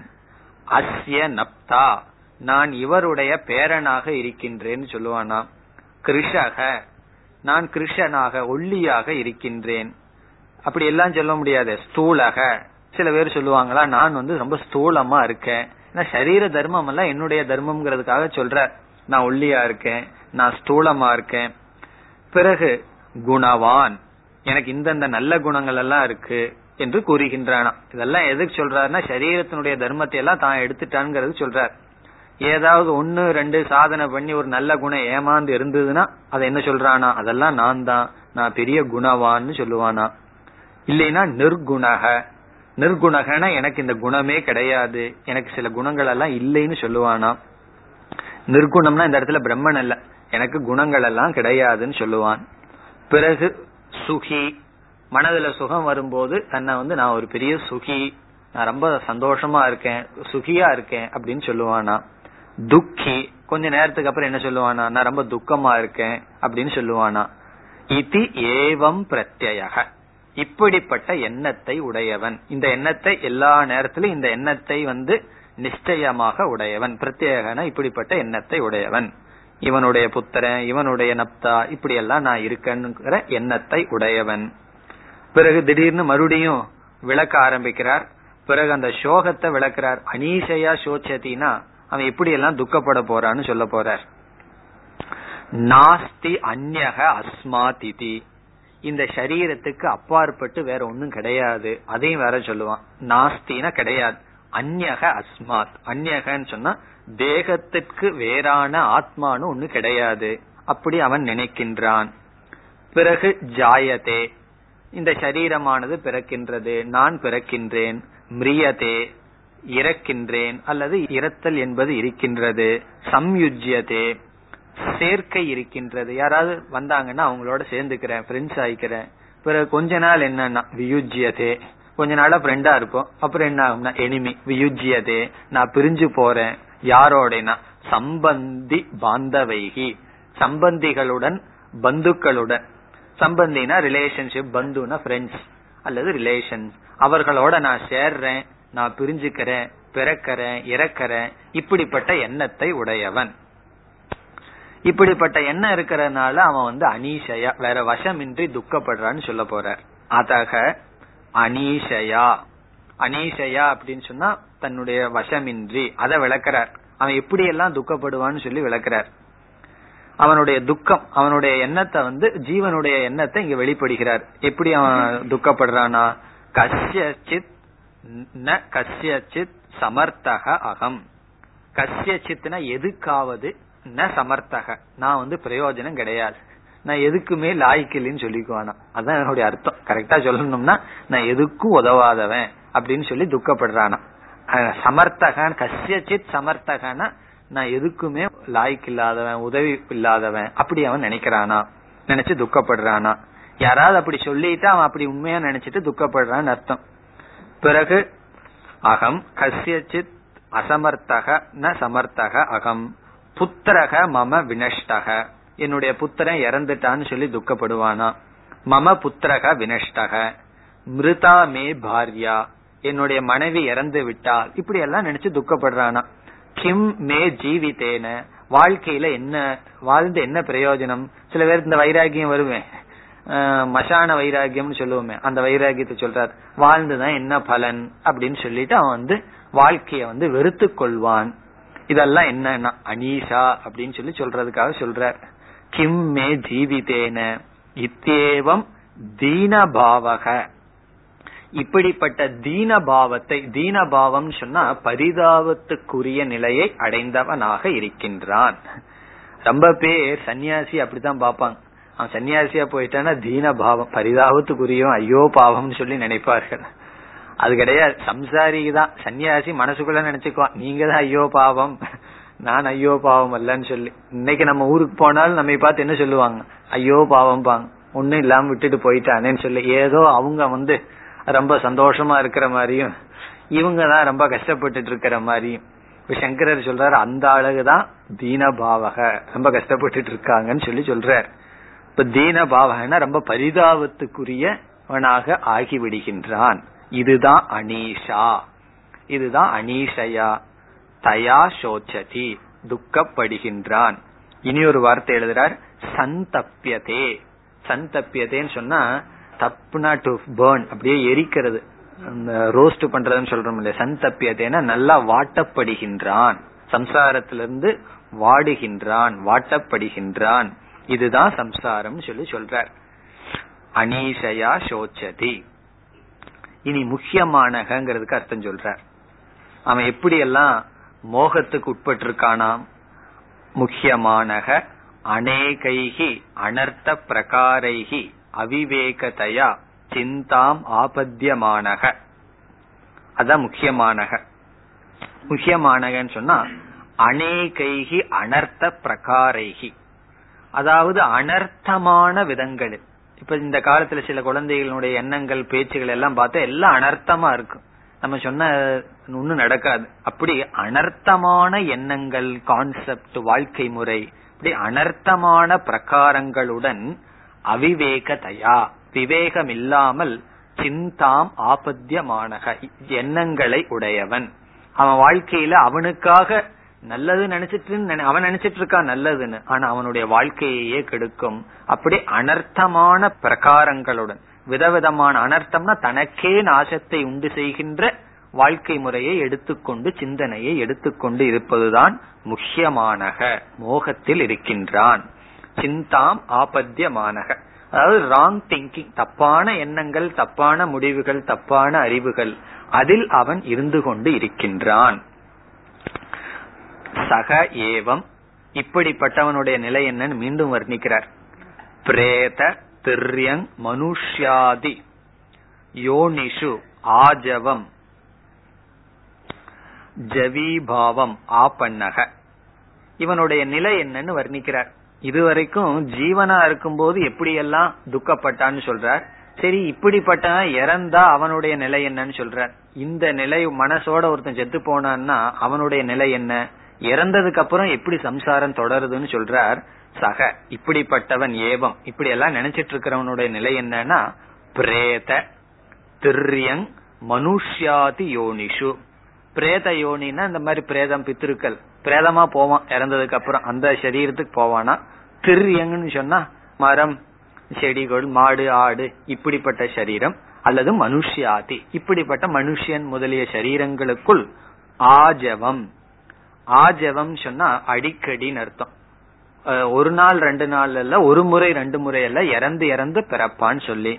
அஸ்ய நப்தா, நான் இவருடைய பேரனாக இருக்கின்றேன் சொல்லுவானா. கிருஷக, நான் கிருஷனாக ஒல்லியாக இருக்கின்றேன். அப்படி எல்லாம் சொல்ல முடியாது. ஸ்தூலக, சில பேர் சொல்லுவாங்களா நான் வந்து ரொம்ப ஸ்தூலமா இருக்கேன். சரீர தர்மம் எல்லாம் என்னுடைய தர்மம்ங்கிறதுக்காக சொல்ற, நான் ஒல்லியா இருக்கேன், நான் ஸ்தூலமா இருக்கேன். பிறகு குணவான், எனக்கு இந்தந்த நல்ல குணங்கள் எல்லாம் இருக்கு என்று கூறுகின்றானா. இதெல்லாம் எதுக்கு சொல்றாருன்னா சரீரத்தினுடைய தர்மத்தை எல்லாம் தான் எடுத்துட்டான்ங்கிறது சொல்றார். ஏதாவது ஒன்னு ரெண்டு சாதனை பண்ணி ஒரு நல்ல குணம் ஏமாந்து இருந்ததுன்னா அதை என்ன சொல்றானா, அதெல்லாம் நான் தான், நான் பெரிய குணவான்னு சொல்லுவானா. இல்லைன்னா நிர்குணக, நிர்குணகன எனக்கு இந்த குணமே கிடையாது, எனக்கு சில குணங்கள் எல்லாம் இல்லைன்னு சொல்லுவானா. நிர்குணம்னா இந்த இடத்துல பிரம்மன் அல்ல, எனக்கு குணங்கள் எல்லாம் கிடையாதுன்னு சொல்லுவான். பிறகு சுகி, மனதுல சுகம் வரும்போது தன்னை வந்து நான் ஒரு பெரிய சுகி, நான் ரொம்ப சந்தோஷமா இருக்கேன், சுகியா இருக்கேன் அப்படின்னு சொல்லுவானா. துக்கி, கொஞ்ச நேரத்துக்கு அப்புறம் என்ன சொல்லுவானா, நான் ரொம்ப துக்கமா இருக்கேன் அப்படின்னு சொல்லுவானா. இதி ஏவம் பிரத்யயக, இப்படிப்பட்ட எண்ணத்தை உடையவன். இந்த எண்ணத்தை எல்லா நேரத்திலும் இந்த எண்ணத்தை வந்து நிச்சயமாக உடையவன். பிரத்யேகனா இப்படிப்பட்ட எண்ணத்தை உடையவன். இவனுடைய புத்திரன், இவனுடைய நப்தா, இப்படி எல்லாம் நான் இருக்கேன்னுங்கிற எண்ணத்தை உடையவன். பிறகு திடீர்னு மறுபடியும் விளக்க ஆரம்பிக்கிறார். பிறகு அந்த சோகத்தை விளக்குறார். அனீசையா சோச்சத்தினா அவன் எப்படி எல்லாம் துக்கப்பட போறான்னு சொல்ல போறார். நாஸ்தி அந்யக அஸ்மாதிதி, இந்த சரீரத்துக்கு அப்பாற்பட்டு வேற ஒன்னும் கிடையாது, அதையும் வேற சொல்லுவான். நாஸ்தினா கிடையாது, அந்யக அஸ்மாத், அந்யகன்னு சொன்னா தேகத்திற்கு வேறான ஆத்மானு ஒண்ணு கிடையாது, அப்படி அவன் நினைக்கின்றான். பிறகு ஜாயதே, இந்த சரீரமானது பிறக்கின்றது, நான் பிறக்கின்றேன். மிரியதே, இறக்கின்றேன் அல்லது இறத்தல் என்பது இருக்கின்றது. சம்யுஜ்யதே, சேர்க்கை இருக்கின்றது, யாராவது வந்தாங்கன்னா அவங்களோட சேர்ந்துக்கிறேன், ஃப்ரெண்ட்ஸ் ஆயிக்கிறேன். பிறகு கொஞ்ச நாள் என்னன்னா வியுஜ்யதே, கொஞ்ச நாளா ஃப்ரெண்டா இருப்போம், அப்புறம் என்ன ஆகும்னா எனிமி. வியுஜ்யதே, நான் பிரிஞ்சு போறேன். யாரோடனா சம்பந்தி பாந்தவைகி, சம்பந்திகளுடன், பந்துக்களுடன். சம்பந்தினா ரிலேஷன்ஷிப், பந்துனா ஃப்ரெண்ட்ஸ் அல்லது ரிலேஷன். அவர்களோட நான் சேர்றேன், நான் பிரிஞ்சுக்கிறேன், பிறக்கிறேன், இறக்கிறேன், இப்படிப்பட்ட எண்ணத்தை உடையவன். இப்படிப்பட்ட எண்ணம் இருக்கிறதுனால அவன் வந்து அனீஷயா, வேற வசமின்றி துக்கப்படுறான்னு சொல்ல போறார். அதக அனீஷயா, அனீஷயா அப்படின்னு சொன்னா தன்னுடைய வசமின்றி, அதை விளக்கிறார். அவன் எப்படி எல்லாம் துக்கப்படுவான்னு சொல்லி விளக்கிறார். அவனுடைய துக்கம், அவனுடைய எண்ணத்தை வந்து ஜீவனுடைய எண்ணத்தை இங்க வெளிப்படுகிறார். எப்படி அவன் துக்கப்படுறானா, கஸ்யசித் ந கஸ்யசித் சமர்த்தக அகம், கஸ்யசித்னா எதுக்காவது, ந சமர்த்தக நான் வந்து பிரயோஜனம் கிடையாது, நான் எதுக்குமே லாய்க்கில்லைன்னு சொல்லிக்குவானா. அதான் என்னுடைய அர்த்தம். கரெக்டா சொல்லணும்னா நான் எதுக்கும் உதவாதவன் அப்படின்னு சொல்லி துக்கப்படுறானா. சமர்த்தகன் கஸ்யசித் சமர்த்தகனா நான் எதுக்குமே லாய்க்கு இல்லாதவன், உதவி இல்லாதவன், அப்படி அவன் நினைக்கிறானா, நினைச்சு துக்கப்படுறானா. யாராவது அப்படி சொல்லிட்டு அவன் அப்படி உண்மையா நினைச்சிட்டு துக்கப்படுறான்னு அர்த்தம். பிறகு அகம் கஸ்யசித் அசமர்த்தக ந சமர்த்தக அகம் புத்திரக மம வினஷ்டக, என்னுடைய புத்திரன் இறந்துட்டான்னு சொல்லி துக்கப்படுவானா. மம புத்திரக வினஷ்டக மிருதா மே பாரியா, என்னுடைய மனைவி இறந்து விட்டால், இப்படி எல்லாம் நினைச்சு துக்கப்படுறானா. கிம் மே ஜீவித்தேன, வாழ்க்கையில என்ன வாழ்ந்து என்ன பிரயோஜனம். சில பேர் இந்த வைராகியம் வருவேன், மசான வைராகியம்னு சொல்லுவோமே, அந்த வைராகியத்தை சொல்றார். வாழ்ந்துதான் என்ன பலன் அப்படின்னு சொல்லிட்டு அவன் வந்து வாழ்க்கைய வந்து வெறுத்து கொள்வான். இதெல்லாம் என்னன்னா அனீஷா அப்படின்னு சொல்லி சொல்றதுக்காக சொல்றார். கிம் மே ஜீவிதேன இத்தேவம் தீனபாவக. இப்படிப்பட்ட தீனபாவத்தை, தீனபாவம் சொன்னா பரிதாபத்துக்குரிய நிலையை அடைந்தவனாக இருக்கின்றான். ரொம்ப பேர் சன்னியாசி அப்படித்தான் பாப்பாங்க. அவன் சன்னியாசியா போயிட்டானா தீனபாவம் பரிதாபத்துக்குரிய ஐயோ பாவம்னு சொல்லி நினைப்பார்கள். அது கிடையாது, சம்சாரிதான் சன்னியாசி மனசுக்குள்ள நினைச்சுக்குவான் நீங்க தான் ஐயோ பாவம், நான் ஐயோ பாவம் அல்லன்னு சொல்லி. இன்னைக்கு நம்ம ஊருக்கு போனாலும் நம்ம பார்த்து என்ன சொல்லுவாங்க, ஐயோ பாவம் பாங்க ஒன்னும் இல்லாம விட்டுட்டு போயிட்டானேன்னு சொல்லி. ஏதோ அவங்க வந்து ரொம்ப சந்தோஷமா இருக்கிற மாதிரியும் இவங்கதான் ரொம்ப கஷ்டப்பட்டுட்டு இருக்கிற மாதிரியும். இப்ப சங்கரர் சொல்றாரு அந்த அழகுதான் தீனபாவக, ரொம்ப கஷ்டப்பட்டுட்டு இருக்காங்கன்னு சொல்லி சொல்றாரு. இப்ப தீனபாவகன்னா ரொம்ப பரிதாபத்துக்குரியவனாக ஆகிவிடுகின்றான். இதுதான் அனீஷா, இதுதான் அனீஷயா தயா சோச்சதி துக்கப்படுகின்றான். இனி ஒரு வார்த்தை எழுதுறார் சந்தப்பியதே. சந்தப்பியதேன்னு சொன்னா தப்புனா டு பர்ன், அப்படியே எரிக்கிறது, ரோஸ்ட் பண்றதுன்னு சொல்றோம் இல்லையா. சந்தப்பியதேன்னா நல்லா வாட்டப்படுகின்றான், சம்சாரத்திலிருந்து வாடுகின்றான், வாட்டப்படுகின்றான். இதுதான் சம்சாரம் சொல்லி சொல்றார். அனீஷயா சோச்சதி. இனி முக்கியமானங்கிறதுக்கு அர்த்தம் சொல்றார். அவன் எப்படி எல்லாம் மோகத்துக்கு உட்பட்டு இருக்கானாம். முக்கியமானக அநேகைகி அனர்த்த பிரகாரைகி அவிவேகதையா சிந்தாம் ஆபத்தியமானக. அதான் முக்கியமானக. முக்கியமானகன்னு சொன்னா அநேகைகி அனர்த்த பிரகாரைகி, அதாவது அனர்த்தமான விதங்களில். இப்ப இந்த காலத்துல சில குழந்தைகளுடைய எண்ணங்கள் பேச்சுகள் எல்லாம் பார்த்தா எல்லாம் அனர்த்தமா இருக்கும். நம்ம சொன்ன ஒன்னும் நடக்காது. அப்படி அனர்த்தமான எண்ணங்கள், கான்செப்ட், வாழ்க்கை முறை, இப்படி அனர்த்தமான பிரகாரங்களுடன் அவிவேகதையா விவேகம் இல்லாமல் சிந்தாம் ஆபத்தியமானக எண்ணங்களை உடையவன். அவன் வாழ்க்கையில அவனுக்காக நல்லது நினைச்சிட்டு அவன் நினைச்சிட்டு இருக்கான் நல்லதுன்னு, ஆனா அவனுடைய வாழ்க்கையே கெடுக்கும். அப்படி அனர்த்தமான பிரகாரங்களுடன் விதவிதமான அனர்த்தம்னா தனக்கே நாசத்தை உண்டு செய்கின்ற வாழ்க்கை முறையை எடுத்துக்கொண்டு சிந்தனையை எடுத்துக்கொண்டு இருப்பதுதான் முக்கியமான மோகத்தில் இருக்கின்றான். சிந்தாம் ஆபத்தியமானக, அதாவது ராங் திங்கிங், தப்பான எண்ணங்கள், தப்பான முடிவுகள், தப்பான அறிவுகள், அதில் அவன் இருந்து கொண்டு இருக்கின்றான். சக ஏவம், இப்படிப்பட்டவனுடைய நிலை என்னன்னு மீண்டும் வர்ணிக்கிறார். பிரேத திரியங் மனுஷ்யாதி யோனிஷு ஆஜவம் ஜவீபாவம் ஆபன்னக. இவனுடைய நிலை என்னன்னு வர்ணிக்கிறார். இதுவரைக்கும் ஜீவனா இருக்கும்போது எப்படியெல்லாம் துக்கப்பட்டான்னு சொல்றார். சரி, இப்படிப்பட்ட இறந்தா அவனுடைய நிலை என்னன்னு சொல்றார். இந்த நிலை மனசோட ஒருத்தன் செத்து போனான்னா அவனுடைய நிலை என்ன, இறந்ததுக்கு அப்புறம் எப்படி சம்சாரம் தொடருதுன்னு சொல்றார். சக இப்படிப்பட்டவன் ஏவம், இப்படி எல்லாம் நினைச்சிட்டு இருக்கிறவனுடைய நிலை என்னன்னா பிரேத திரியங் மனுஷ்யாதி யோனிஷு. பிரேத யோனின்னா இந்த மாதிரி பிரேதம், பித்திருக்கள், பிரேதமா போவான் இறந்ததுக்கு அப்புறம், அந்த சரீரத்துக்கு போவானா. திரியங்னு சொன்னா மரம், செடிகள், மாடு, ஆடு, இப்படிப்பட்ட சரீரம். அல்லது மனுஷ்யாதி, இப்படிப்பட்ட மனுஷியன் முதலிய சரீரங்களுக்குள் ஆஜவம். ஆஜவம் சொன்னா அடிக்கடின்னு அர்த்தம். ஒரு நாள் ரெண்டு நாள் அல்ல, ஒரு முறை ரெண்டு முறை அல்ல, இறந்து இறந்து பிறப்பான்னு சொல்லி.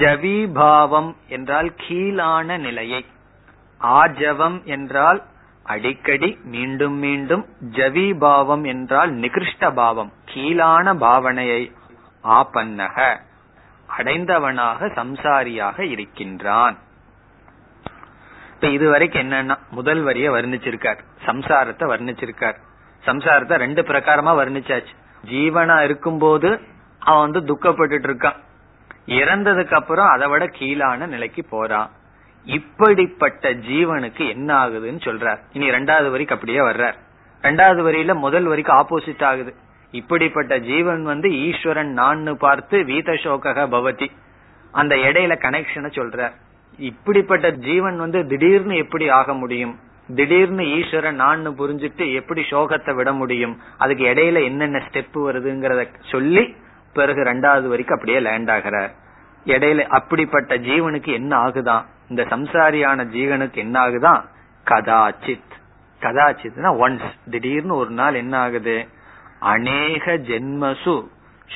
ஜவிபாவம் என்றால் கீழான நிலையை, ஆஜவம் என்றால் அடிக்கடி மீண்டும் மீண்டும், ஜவிபாவம் என்றால் நிகிருஷ்ட பாவம், கீழான பாவனையை ஆபன்னக அடைந்தவனாக சம்சாரியாக இருக்கின்றான். இதுவரைக்கும் என்னன்னா முதல் வரிய வர்ணிச்சிருக்கார், சம்சாரத்தை வர்ணிச்சிருக்கார். சம்சாரத்தை ரெண்டு பிரகாரமா வர்ணிச்சாச்சு. ஜீவனா இருக்கும் போது அவன் வந்து துக்கப்பட்டு இருக்கான், இறந்ததுக்கு அப்புறம் அதை விட கீழான நிலைக்கு போறான். இப்படிப்பட்ட ஜீவனுக்கு என்ன ஆகுதுன்னு சொல்றார். இனி ரெண்டாவது வரிக்கு அப்படியே வர்றார். ரெண்டாவது வரியில முதல் வரிக்கு ஆப்போசிட் ஆகுது. இப்படிப்பட்ட ஜீவன் வந்து ஈஸ்வரன் நான்னு பார்த்து வீதசோக பவதி, அந்த இடையில கனெக்ஷனை சொல்றார். இப்படிப்பட்ட ஜீவன் வந்து திடீர்னு எப்படி ஆக முடியும், திடீர்னு ஈஸ்வரன் நான் புரிஞ்சுட்டு எப்படி சோகத்தை விட முடியும், அதுக்கு இடையில என்னென்ன ஸ்டெப் வருதுங்கிறத சொல்லி பிறகு ரெண்டாவது வரைக்கும் அப்படியே லேண்ட் ஆகிறார். இடையில அப்படிப்பட்ட ஜீவனுக்கு என்ன ஆகுதான், இந்த சம்சாரியான ஜீவனுக்கு என்ன ஆகுதான், கதாச்சித். கதாச்சித்னா ஒன்ஸ், திடீர்னு ஒரு நாள் என்ன ஆகுது, அநேக ஜென்மசு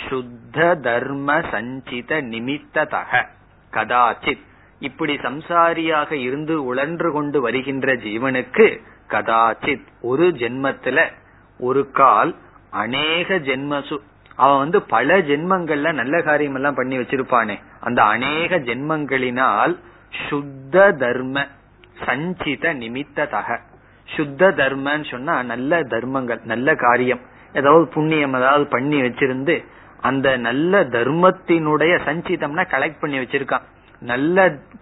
சுத்த தர்ம சஞ்சித நிமித்ததக கதாச்சித், இப்படி சம்சாரியாக இருந்து உழன்று கொண்டு வருகின்ற ஜீவனுக்கு கதாச்சித் ஒரு ஜென்மத்துல ஒரு கால் அநேக ஜென்மசு, அவன் வந்து பல ஜென்மங்கள்ல நல்ல காரியம் எல்லாம் பண்ணி வச்சிருப்பானே, அந்த அநேக ஜென்மங்களினால் சுத்த தர்ம சஞ்சித நிமித்ததக, சுத்த தர்மன்னு சொன்னா நல்ல தர்மங்கள் நல்ல காரியம் ஏதாவது புண்ணியம் ஏதாவது பண்ணி வச்சிருந்து அந்த நல்ல தர்மத்தினுடைய சஞ்சிதம்னா கலெக்ட் பண்ணி வச்சிருக்கான், நல்ல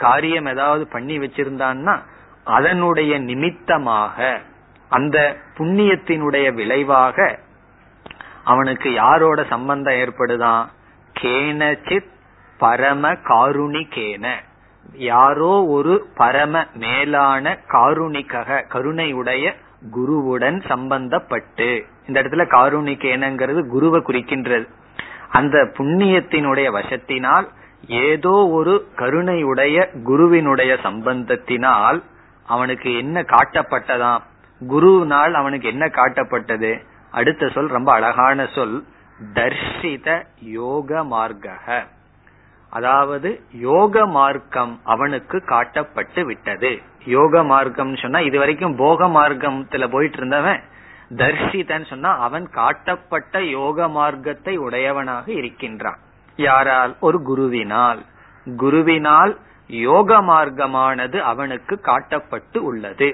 காரியம் ஏதாவது பண்ணி வச்சிருந்தான்னா அதனுடைய நிமித்தமாக அந்த புண்ணியத்தினுடைய விளைவாக அவனுக்கு யாரோட சம்பந்தம் ஏற்படுதான், கேனசித் பரம காருணிகேன, யாரோ ஒரு பரம மேலான காருணிகக கருணையுடைய குருவுடன் சம்பந்தப்பட்டு, இந்த இடத்துல காருணிகேனங்கிறது குருவை குறிக்கின்றது, அந்த புண்ணியத்தினுடைய வசத்தினால் ஏதோ ஒரு கருணையுடைய குருவினுடைய சம்பந்தத்தினால் அவனுக்கு என்ன காட்டப்பட்டதாம், குருவினால் அவனுக்கு என்ன காட்டப்பட்டது, அடுத்த சொல் ரொம்ப அழகான சொல், தர்ஷித யோக மார்க்க, அதாவது யோக மார்க்கம் அவனுக்கு காட்டப்பட்டு விட்டது. யோக மார்க்கம் சொன்னா இது வரைக்கும் போக மார்க்கத்துல போயிட்டு இருந்தவன் தர்ஷிதன்னு சொன்னா அவன் காட்டப்பட்ட யோக மார்க்கத்தை உடையவனாக இருக்கின்றான். யாரால்? ஒரு குருவினால். குருவினால் யோக மார்க்கமானது அவனுக்கு காட்டப்பட்டு உள்ளது.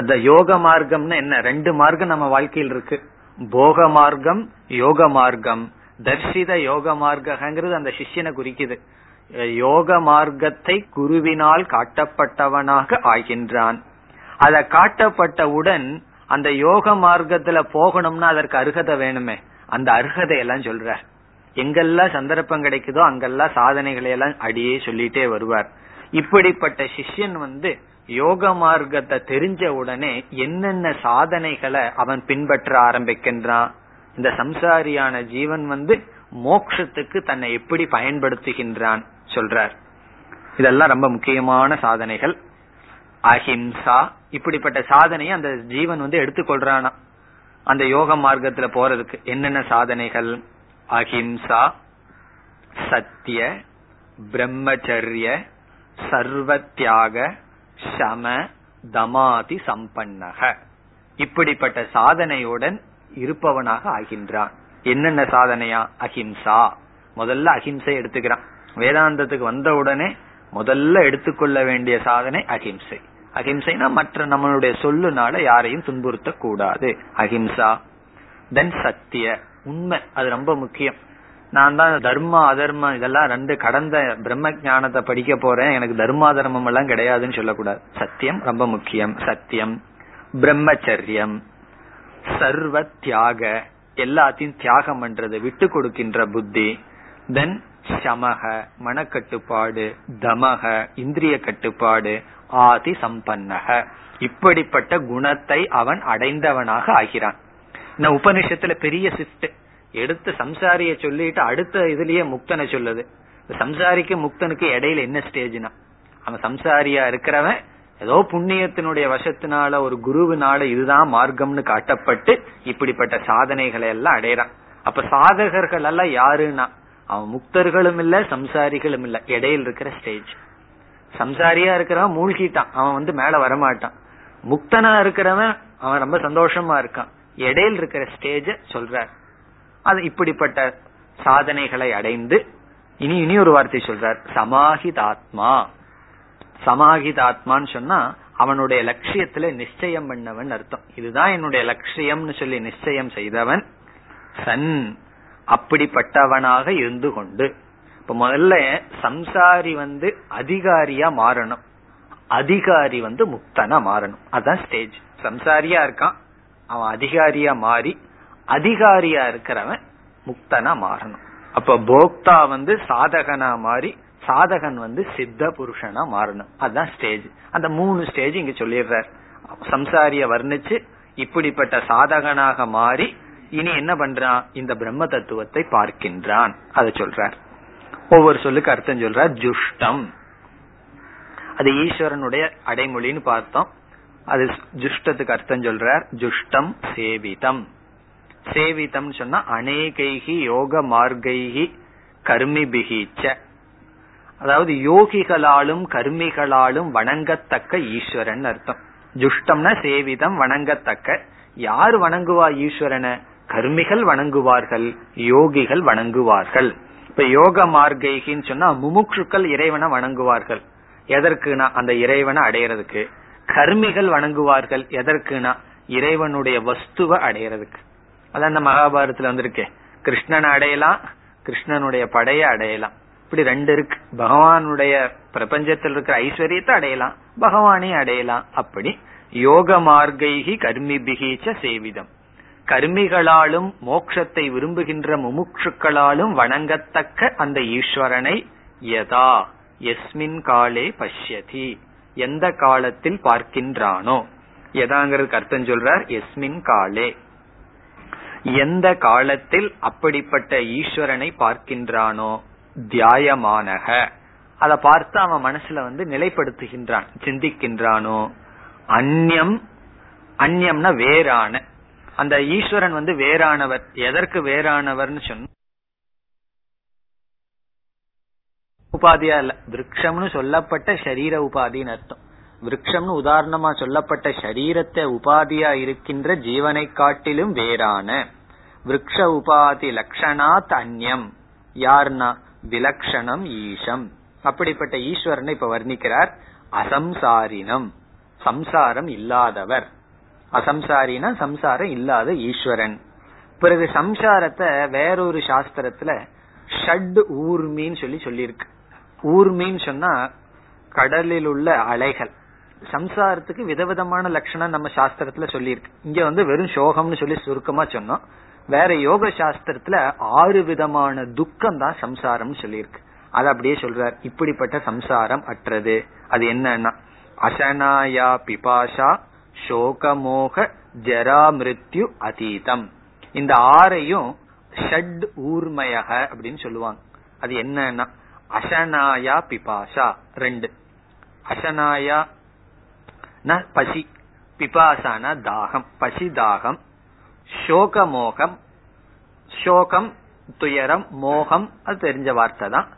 இந்த யோக மார்க்கம்னு என்ன, ரெண்டு மார்க்கம் நம்ம வாழ்க்கையில் இருக்கு, போக மார்க்கம் யோக மார்க்கம். தர்ஷித யோக மார்க்கங்கிறது அந்த சிஷ்யனை குறிக்குது. யோக மார்க்கத்தை குருவினால் காட்டப்பட்டவனாக ஆகின்றான். அத காட்டப்பட்டவுடன் அந்த யோக மார்க்கத்துல போகணும்னா அதற்கு அருகதை வேணுமே, அந்த அருகதையெல்லாம் சொல்ற, எங்கெல்லாம் சந்தர்ப்பம் கிடைக்குதோ அங்கெல்லாம் சாதனைகளை எல்லாம் அடியே சொல்லிட்டே வருவார். இப்படிப்பட்ட சிஷ்யன் வந்து யோக மார்க்கத்தை தெரிஞ்ச உடனே என்னென்ன சாதனைகளை அவன் பின்பற்ற ஆரம்பிக்கின்றான், இந்த சம்சாரியான ஜீவன் வந்து மோட்சத்துக்கு தன்னை எப்படி பயன்படுத்துகின்றான் சொல்றார். இதெல்லாம் ரொம்ப முக்கியமான சாதனைகள். அஹிம்சா, இப்படிப்பட்ட சாதனையை அந்த ஜீவன் வந்து எடுத்துக்கொள்றானா அந்த யோக மார்க்கத்துல போறதுக்கு. என்னென்ன சாதனைகள்? அஹிம்சா, சத்திய, பிரம்மச்சரிய, சர்வத்யாக, சம, தமாதி சம்பன்னக, இப்படிப்பட்ட சாதனையுடன் இருப்பவனாக ஆகின்றான். என்னென்ன சாதனையா? அஹிம்சா. முதல்ல அஹிம்சை எடுத்துக்கிறான். வேதாந்தத்துக்கு வந்த உடனே முதல்ல எடுத்துக்கொள்ள வேண்டிய சாதனை அஹிம்சை. அஹிம்சைனா மற்ற நம்மளுடைய சொல்லுனால யாரையும் துன்புறுத்த கூடாது, அஹிம்சா. தென் சத்திய, உண்மை, அது ரொம்ப முக்கியம். நான் தான் தர்மா அதர்மம் இதெல்லாம் ரெண்டு கடந்த பிரம்ம ஞானத்தை படிக்க போறேன், எனக்கு தர்மா தர்மம் எல்லாம் கிடையாதுன்னு சொல்லக்கூடாது. சத்தியம் ரொம்ப முக்கியம், சத்தியம். பிரம்மச்சரியம், சர்வ தியாக, எல்லாத்தையும் தியாகம் பண்றது, விட்டு கொடுக்கின்ற புத்தி. தென் சமக, மனக்கட்டுப்பாடு, தமக, இந்திரிய கட்டுப்பாடு, ஆதி சம்பன்னக, இப்படிப்பட்ட குணத்தை அவன் அடைந்தவனாக ஆகிறான். நான் உபநிஷத்துல பெரிய ஷிஃப்ட் எடுத்து சம்சாரிய சொல்லிட்டு அடுத்த இதுலயே முக்தனை சொல்லுது. சம்சாரிக்கு முக்தனுக்கு இடையில என்ன ஸ்டேஜ்னா, அவன் சம்சாரியா இருக்கிறவன் ஏதோ புண்ணியத்தினுடைய வசத்தினால ஒரு குருவினால இதுதான் மார்க்கம்னு காட்டப்பட்டு இப்படிப்பட்ட சாதனைகளை எல்லாம் அடையறான். அப்ப சாதகர்கள் எல்லாம் யாருன்னா அவன் முக்தர்களும் இல்ல சம்சாரிகளும் இல்ல, இடையில் இருக்கிற ஸ்டேஜ். சம்சாரியா இருக்கிறவன் மூழ்கிட்டான், அவன் வந்து மேல வரமாட்டான். முக்தனா இருக்கிறவன் அவன் ரொம்ப சந்தோஷமா இருக்கான். இடையில் இருக்கிற ஸ்டேஜ சொல்ற, அது இப்படிப்பட்ட சாதனைகளை அடைந்து இனி இனி ஒரு வார்த்தை சொல்றார், சமாஹிதாத்மா. சமாஹிதாத்மான்னு சொன்னா அவனுடைய லட்சியத்துல நிச்சயம் பண்ணவன் அர்த்தம். இதுதான் என்னுடைய லட்சியம்னு சொல்லி நிச்சயம் செய்தவன் சன், அப்படிப்பட்டவனாக இருந்து கொண்டு. இப்ப முதல்ல சம்சாரி வந்து அதிகாரியா மாறணும், அதிகாரி வந்து முக்தனா மாறணும், அதான் ஸ்டேஜ். சம்சாரியா இருக்கான் அவன் அதிகாரியா மாறி, அதிகாரியா இருக்கிறவன் முக்தனா மாறணும். அப்ப போக்தா வந்து சாதகனா மாறி, சாதகன் வந்து சித்த புருஷனா மாறணும், அதான் ஸ்டேஜ். அந்த மூணு ஸ்டேஜ் இங்க சொல்லிடுறார். சம்சாரிய வர்ணிச்சு இப்படிப்பட்ட சாதகனாக மாறி இனி என்ன பண்றான், இந்த பிரம்ம தத்துவத்தை பார்க்கின்றான், அதை சொல்றார். ஒவ்வொரு சொல்லுக்கு அர்த்தம் சொல்றார். ஜுஷ்டம், அது ஈஸ்வரனுடைய அடைமொழின்னு பார்த்தோம், அது ஜுஷ்டத்துக்கு அர்த்தம் சொல்றார். ஜுஷ்டம் சேவிதம், சேவிதம் சொன்னா அநேகைகி யோக மார்கைகி கர்மிபிகிச்ச, அதாவது யோகிகளாலும் கர்மிகளாலும் வணங்கத்தக்க ஈஸ்வரன் அர்த்தம். ஜுஷ்டம்னா சேவிதம், வணங்கத்தக்க. யார் வணங்குவா ஈஸ்வரனை? கர்மிகள் வணங்குவார்கள், யோகிகள் வணங்குவார்கள். இப்ப யோக மார்கைகின்னு சொன்னா முமுட்சுக்கள் இறைவனை வணங்குவார்கள். எதற்குனா அந்த இறைவனை அடையிறதுக்கு. கர்மிகள் வணங்குவார்கள், எதற்குனா இறைவனுடைய வஸ்துவை அடையிறதுக்கு. அதான் இந்த மகாபாரதத்துல வந்திருக்கேன், கிருஷ்ணனை அடையலாம், கிருஷ்ணனுடைய படைய அடையலாம். இப்படி ரெண்டு இருக்கு. பகவானுடைய பிரபஞ்சத்தில் இருக்கிற ஐஸ்வர்யத்தை அடையலாம், பகவானே அடையலாம். அப்படி யோக மார்கைகி கர்மிபிகிச்ச சேவிதம், கர்மிகளாலும் மோட்சத்தை விரும்புகின்ற முமுட்சுக்களாலும் வணங்கத்தக்க அந்த ஈஸ்வரனை யதா எஸ்மின் காலே பஷ்யதி, எந்த காலத்தில் பார்க்கின்றானோ. எதாங்கிறதுக்கு அர்த்தம் சொல்றார் எஸ்மின் காலே, எந்த காலத்தில் அப்படிப்பட்ட ஈஸ்வரனை பார்க்கின்றானோ. தியாயமானக, அத பார்த்து அவன் மனசுல வந்து நிலைப்படுத்துகின்றான், சிந்திக்கின்றானோ. அந்யம், அந்யம்னா வேறான, அந்த ஈஸ்வரன் வந்து வேறானவர். எதற்கு வேறானவர்னு சொன்ன உபாதியா இல்ல, விருட்சம்னு சொல்லப்பட்ட சரீர உபாதின்னு அர்த்தம். விருட்சம்னு உதாரணமா சொல்லப்பட்ட சரீரத்தை உபாதியா இருக்கின்ற ஜீவனை காட்டிலும் வேறான விருட்ச உபாதி லட்சணாத் அந்யம். யார்னா விலக்ஷணம் ஈஷம், அப்படிப்பட்ட ஈஸ்வரனை இப்ப வர்ணிக்கிறார். அசம்சாரினம், சம்சாரம் இல்லாதவர். அசம்சாரினா சம்சாரம் இல்லாத ஈஸ்வரன். பிறகு சம்சாரத்தை வேறொரு சாஸ்திரத்துல ஷட் ஊர்மின்னு சொல்லி சொல்லியிருக்கு. ஊர்மின்னு சொன்னா கடலில் உள்ள அலைகள். சம்சாரத்துக்கு விதவிதமான லட்சணம் நம்ம சாஸ்திரத்துல சொல்லியிருக்கு. இங்க வந்து வெறும் சோகம்னு சொல்லி சுருக்கமா சொன்னோம். வேற யோக சாஸ்திரத்துல ஆறு விதமான துக்கம் தான் சம்சாரம் சொல்லியிருக்கு. அது அப்படியே சொல்றார், இப்படிப்பட்ட சம்சாரம் அற்றது. அது என்னன்னா அசனாயா பிபாஷா சோகமோக ஜரா மிருத்யு அதீதம், இந்த ஆறையும் ஷட் ஊர்மயக அப்படின்னு சொல்லுவாங்க. அது என்னன்னா அசனாயா பிபாஷா ரெண்டு, அசனாயா பசி, பிபாசானா தாகம், பசி தாகம், சோகமோகம், சோகம் துயரம், மோகம் அது தெரிஞ்ச வார்த்தை தான்.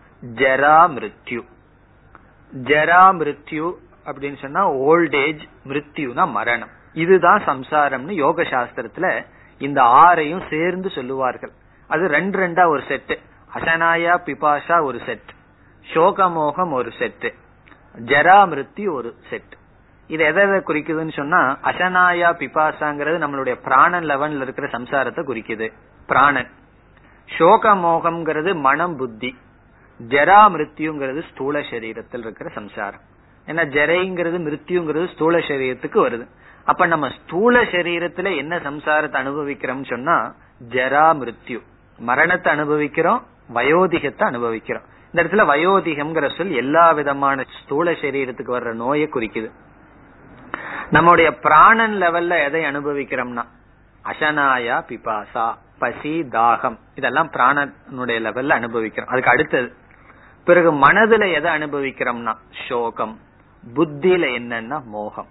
ஜரா மிருத்யு, ஜரா மிருத்யு அப்படின்னு சொன்னா ஓல்ட் ஏஜ், மிருத்யுனா மரணம். இதுதான் சம்சாரம்னு யோக சாஸ்திரத்துல இந்த ஆறையும் சேர்ந்து சொல்லுவார்கள். அது ரெண்டு ரெண்டா ஒரு செட்டு. அசனாயா பிபாஷா ஒரு செட், சோகமோகம் ஒரு செட்டு, ஜரா மிருத்யு ஒரு செட். இது எதை குறிக்குதுன்னு சொன்னா அசனாயா பிபாசாங்கிறது நம்மளுடைய பிராணன் லெவன்ல இருக்கிற சம்சாரத்தை குறிக்குது, பிராணன். சோகமோகம்ங்கிறது மனம் புத்தி, ஜரா மிருத்யுங்கிறது ஸ்தூல சரீரத்தில் இருக்கிற சம்சாரம். ஏன்னா ஜரைங்கிறது மிருத்யுங்கிறது ஸ்தூல சரீரத்துக்கு வருது. அப்ப நம்ம ஸ்தூல சரீரத்துல என்ன சம்சாரத்தை அனுபவிக்கிறோம் சொன்னா ஜரா மிருத்யு, மரணத்தை அனுபவிக்கிறோம், வயோதிகத்தை அனுபவிக்கிறோம். இந்த இடத்துல வயோதிகம்ங்கிற சொல் எல்லா விதமான ஸ்தூல சரீரத்துக்கு வர்ற நோயை குறிக்குது. நம்முடைய பிராணன் லெவல்ல எதை அனுபவிக்கிறோம்னா அசனாயா பிபாசா, பசி தாகம், இதெல்லாம் பிராணனுடைய லெவல்ல அனுபவிக்கிறோம். அதுக்கு அடுத்தது பிறகு மனதுல எதை அனுபவிக்கிறோம்னா சோகம், புத்தியில என்னன்னா மோகம்.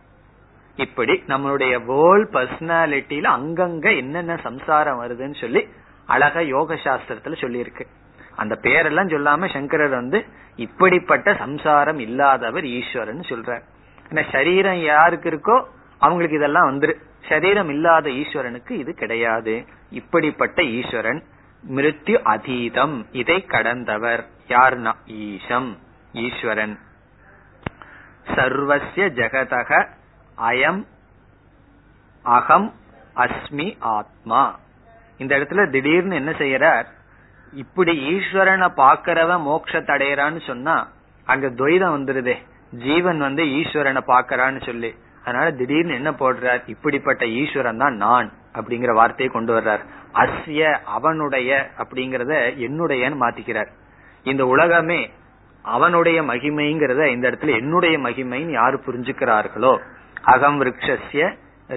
இப்படி நம்மளுடைய ஹோல் பர்சனாலிட்டியில அங்கங்க என்னென்ன சம்சாரம் வருதுன்னு சொல்லி அழகா யோக சாஸ்திரத்துல சொல்லியிருக்கு. அந்த பேரெல்லாம் சொல்லாம சங்கரர் வந்து இப்படிப்பட்ட சம்சாரம் இல்லாதவர் ஈஸ்வரன் சொல்றார். ஏன்னா சரீரம் யாருக்கு இருக்கோ அவங்களுக்கு இதெல்லாம் வந்துரு, சரீரம் இல்லாத ஈஸ்வரனுக்கு இது கிடையாது. இப்படிப்பட்ட ஈஸ்வரன் மிருத்யு அதீதம், இதை கடந்தவர். யார்னா ஈசம், ஈஸ்வரன். சர்வஸ்ய ஜகதக அயம் அகம் அஸ்மி ஆத்மா. இந்த இடத்துல திடீர்னு என்ன செய்யறார், இப்படி ஈஸ்வரனை பாக்கிறவன் மோட்சத்தை அடையறான்னு சொன்னா அங்க துவைதம் வந்துருதே, ஜீவன் வந்து ஈஸ்வரனை பாக்கிறான்னு சொல்லி. அதனால திடீர்னு என்ன போடுறார், இப்படிப்பட்ட ஈஸ்வரன் தான் நான் அப்படிங்கிற வார்த்தையை கொண்டு வர்றார். அஸ்ய அவனுடைய அப்படிங்கறத என்னுடையன்னு மாத்திக்கிறார். இந்த உலகமே அவனுடைய மகிமைங்கிறத இந்த இடத்துல என்னுடைய மகிமைன்னு யாரு புரிஞ்சுக்கிறார்களோ, அகம் விருக்ஷஸ்ய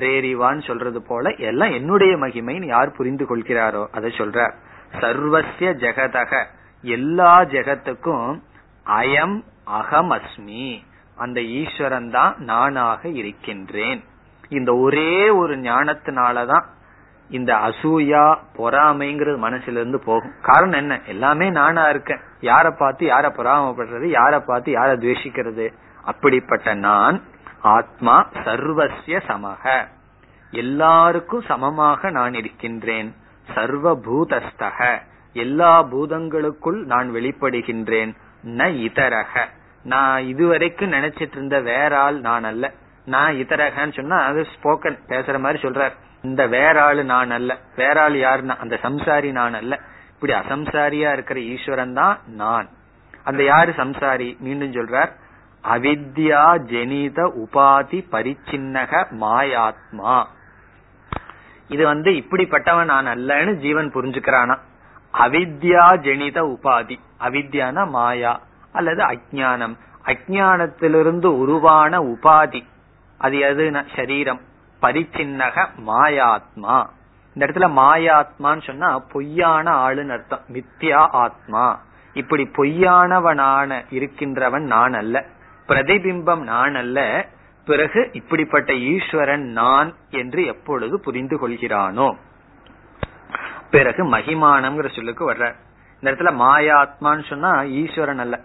ரேரிவான்னு சொல்றது போல எல்லாம் என்னுடைய மகிமைன்னு யார் புரிந்து கொள்கிறாரோ அதை சொல்றார். சர்வஸ்ய ஜெகதக எல்லா ஜெகத்துக்கும் அயம் அகம் அஸ்மி, அந்த ஈஸ்வரன் தான் நானாக இருக்கின்றேன். இந்த ஒரே ஒரு ஞானத்தினாலதான் இந்த அசூயா பொறாமைங்கிறது மனசுல இருந்து போகும். காரணம் என்ன? எல்லாமே நானா இருக்கேன், யாரை பார்த்து யார பொறாமப்படுறது, யாரை பார்த்து யார துவேஷிக்கிறது. அப்படிப்பட்ட நான் ஆத்மா சர்வசிய சமக, எல்லாருக்கும் சமமாக நான் இருக்கின்றேன். சர்வபூதஸ்தக, எல்லா பூதங்களுக்குள் நான் வெளிப்படுகின்றேன். ந இதரக, நான் இதுவரைக்கும் நினைச்சிட்டு இருந்த வேற ஆள் நான் அல்ல. நான் இதரகன்னு சொன்னா அது ஸ்போக்கன் பேசுற மாதிரி சொல்றார். இந்த வேற ஆளு நான் அல்ல. வேற ஆள் யாருன்னா அந்த சம்சாரி நான் அல்ல. இப்படி அசம்சாரியா இருக்கிற ஈஸ்வரன் தான் நான். அந்த யாரு சம்சாரி? மீண்டும் சொல்றார், அவித்யா ஜெனித உபாதி பரிச்சின்னக மாயாத்மா. இது வந்து இப்படிப்பட்டவன் நான் அல்லன்னு ஜீவன் புரிஞ்சுக்கிறானா? அவித்யா ஜெனித உபாதி, அவித்யான மாயா அல்லது அஜ்ஞானம், அஜ்ஞானத்திலிருந்து உருவான உபாதி, அது எது? சரீரம். பரிச்சின்னக மாயாத்மா. இந்த இடத்துல மாயாத்மான்னு சொன்னா பொய்யான ஆளுன்னு அர்த்தம், மித்யா ஆத்மா. இப்படி பொய்யானவனான இருக்கின்றவன் நான் அல்ல, பிரதிபிம்பம் நான் அல்ல. பிறகு இப்படிப்பட்ட ஈஸ்வரன் நான் என்று எப்பொழுது புரிந்து கொள்கிறானோ. பிறகு மகிமானம்ங்கிற சொல்லுக்கு வர்ற. இந்த இடத்துல மாயாத்மான்னு சொன்னா ஈஸ்வரன் அல்ல,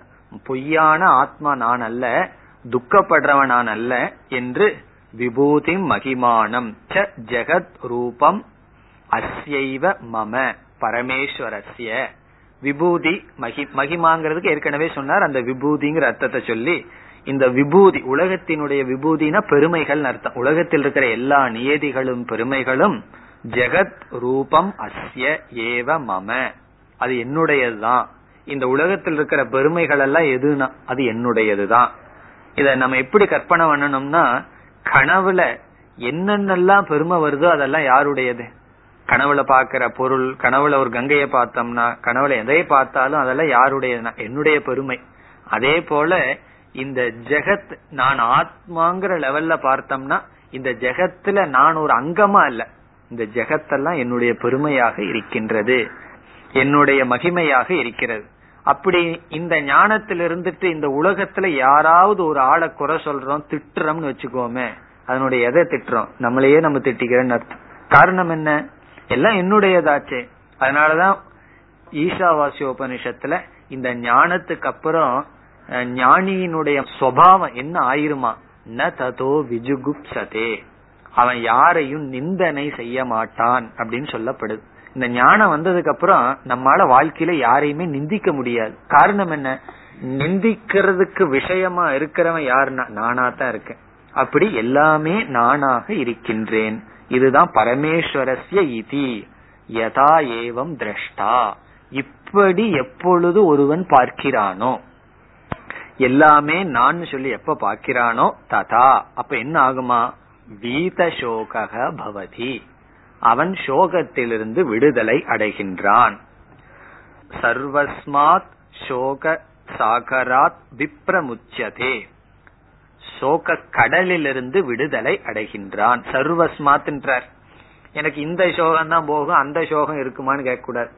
பொய்யான ஆத்மா நான் அல்ல, துக்கப்படுறவன் நான் அல்ல என்று விபூதி மகிமானம் ச ஜெகத் ரூபம் அஸ்யைவ மம பரமேஸ்வரஸ்ய. விபூதி மகி மகிமாங்கிறதுக்கு ஏற்கனவே சொன்னார். அந்த விபூதிங்கிற அர்த்தத்தை சொல்லி, இந்த விபூதி உலகத்தினுடைய விபூதினா பெருமைகள் அர்த்தம். உலகத்தில் இருக்கிற எல்லா நியதிகளும் பெருமைகளும் ஜெகத் ரூபம் அஸ்ய ஏவ மம, அது என்னுடையதுதான். இந்த உலகத்தில் இருக்கிற பெருமைகள் எல்லாம் எதுனா அது என்னுடையதுதான். இதை நம்ம எப்படி கற்பனை பண்ணணும்னா, கனவுல என்னென்னலாம் பெருமை வருதோ அதெல்லாம் யாருடையது? கனவுல பாக்கிற பொருள், கனவுல ஒரு கங்கையை பார்த்தோம்னா, கனவுல எதை பார்த்தாலும் அதெல்லாம் யாருடையதுனா என்னுடைய பெருமை. அதே போல இந்த ஜெகத், நான் ஆத்மாங்கிற லெவல்ல பார்த்தோம்னா இந்த ஜெகத்துல நான் ஒரு அங்கமா இல்ல, இந்த ஜெகத்தெல்லாம் என்னுடைய பெருமையாக இருக்கின்றது, என்னுடைய மகிமையாக இருக்கிறது. அப்படி இந்த ஞானத்தில் இருந்துட்டு இந்த உலகத்துல யாராவது ஒரு ஆளை குறை சொல்றோம், திட்டுறோம்னு வச்சுக்கோமே, அதனுடைய எதை திட்டுறோம்? நம்மளையே நம்ம திட்டிக்கிறேன்னு அர்த்தம். காரணம் என்ன? எல்லாம் என்னுடையதாச்சே. அதனாலதான் ஈசாவாசிய உபனிஷத்துல இந்த ஞானத்துக்கு அப்புறம் ஞானியினுடைய சுபாவம் என்ன ஆயிருமா, ந ததோ விஜுகுப்சதே, அவன் யாரையும் நிந்தனை செய்ய மாட்டான் அப்படின்னு சொல்லப்படுது. இந்த ஞானம் வந்ததுக்கு அப்புறம் நம்மளால வாழ்க்கையில யாரையுமே நிந்திக்க முடியாது. காரணம் என்ன? நிந்திக்கிறதுக்கு விஷயமா இருக்கிறவன் யாருன்னா நானா தான் இருக்கேன். அப்படி எல்லாமே நானாக இருக்கின்றேன். இதுதான் பரமேஸ்வரஸ்ய இதி யதா ஏவம் திரஷ்டா, இப்படி எப்பொழுது ஒருவன் பார்க்கிறானோ, எல்லாமே நான் சொல்லி எப்ப பார்க்கிறானோ ததா, அப்ப என்ன ஆகுமா, வீத சோக பவதி, அவன் சோகத்திலிருந்து விடுதலை அடைகின்றான். சர்வஸ்மாத் சோக சாகராத் விப்ரமுச்சதே, சோக கடலிலிருந்து விடுதலை அடைகின்றான். சர்வஸ்மாத் என்றார். எனக்கு இந்த சோகம் தான் போகும், அந்த சோகம் இருக்குமான்னு கேட்க கூடாது.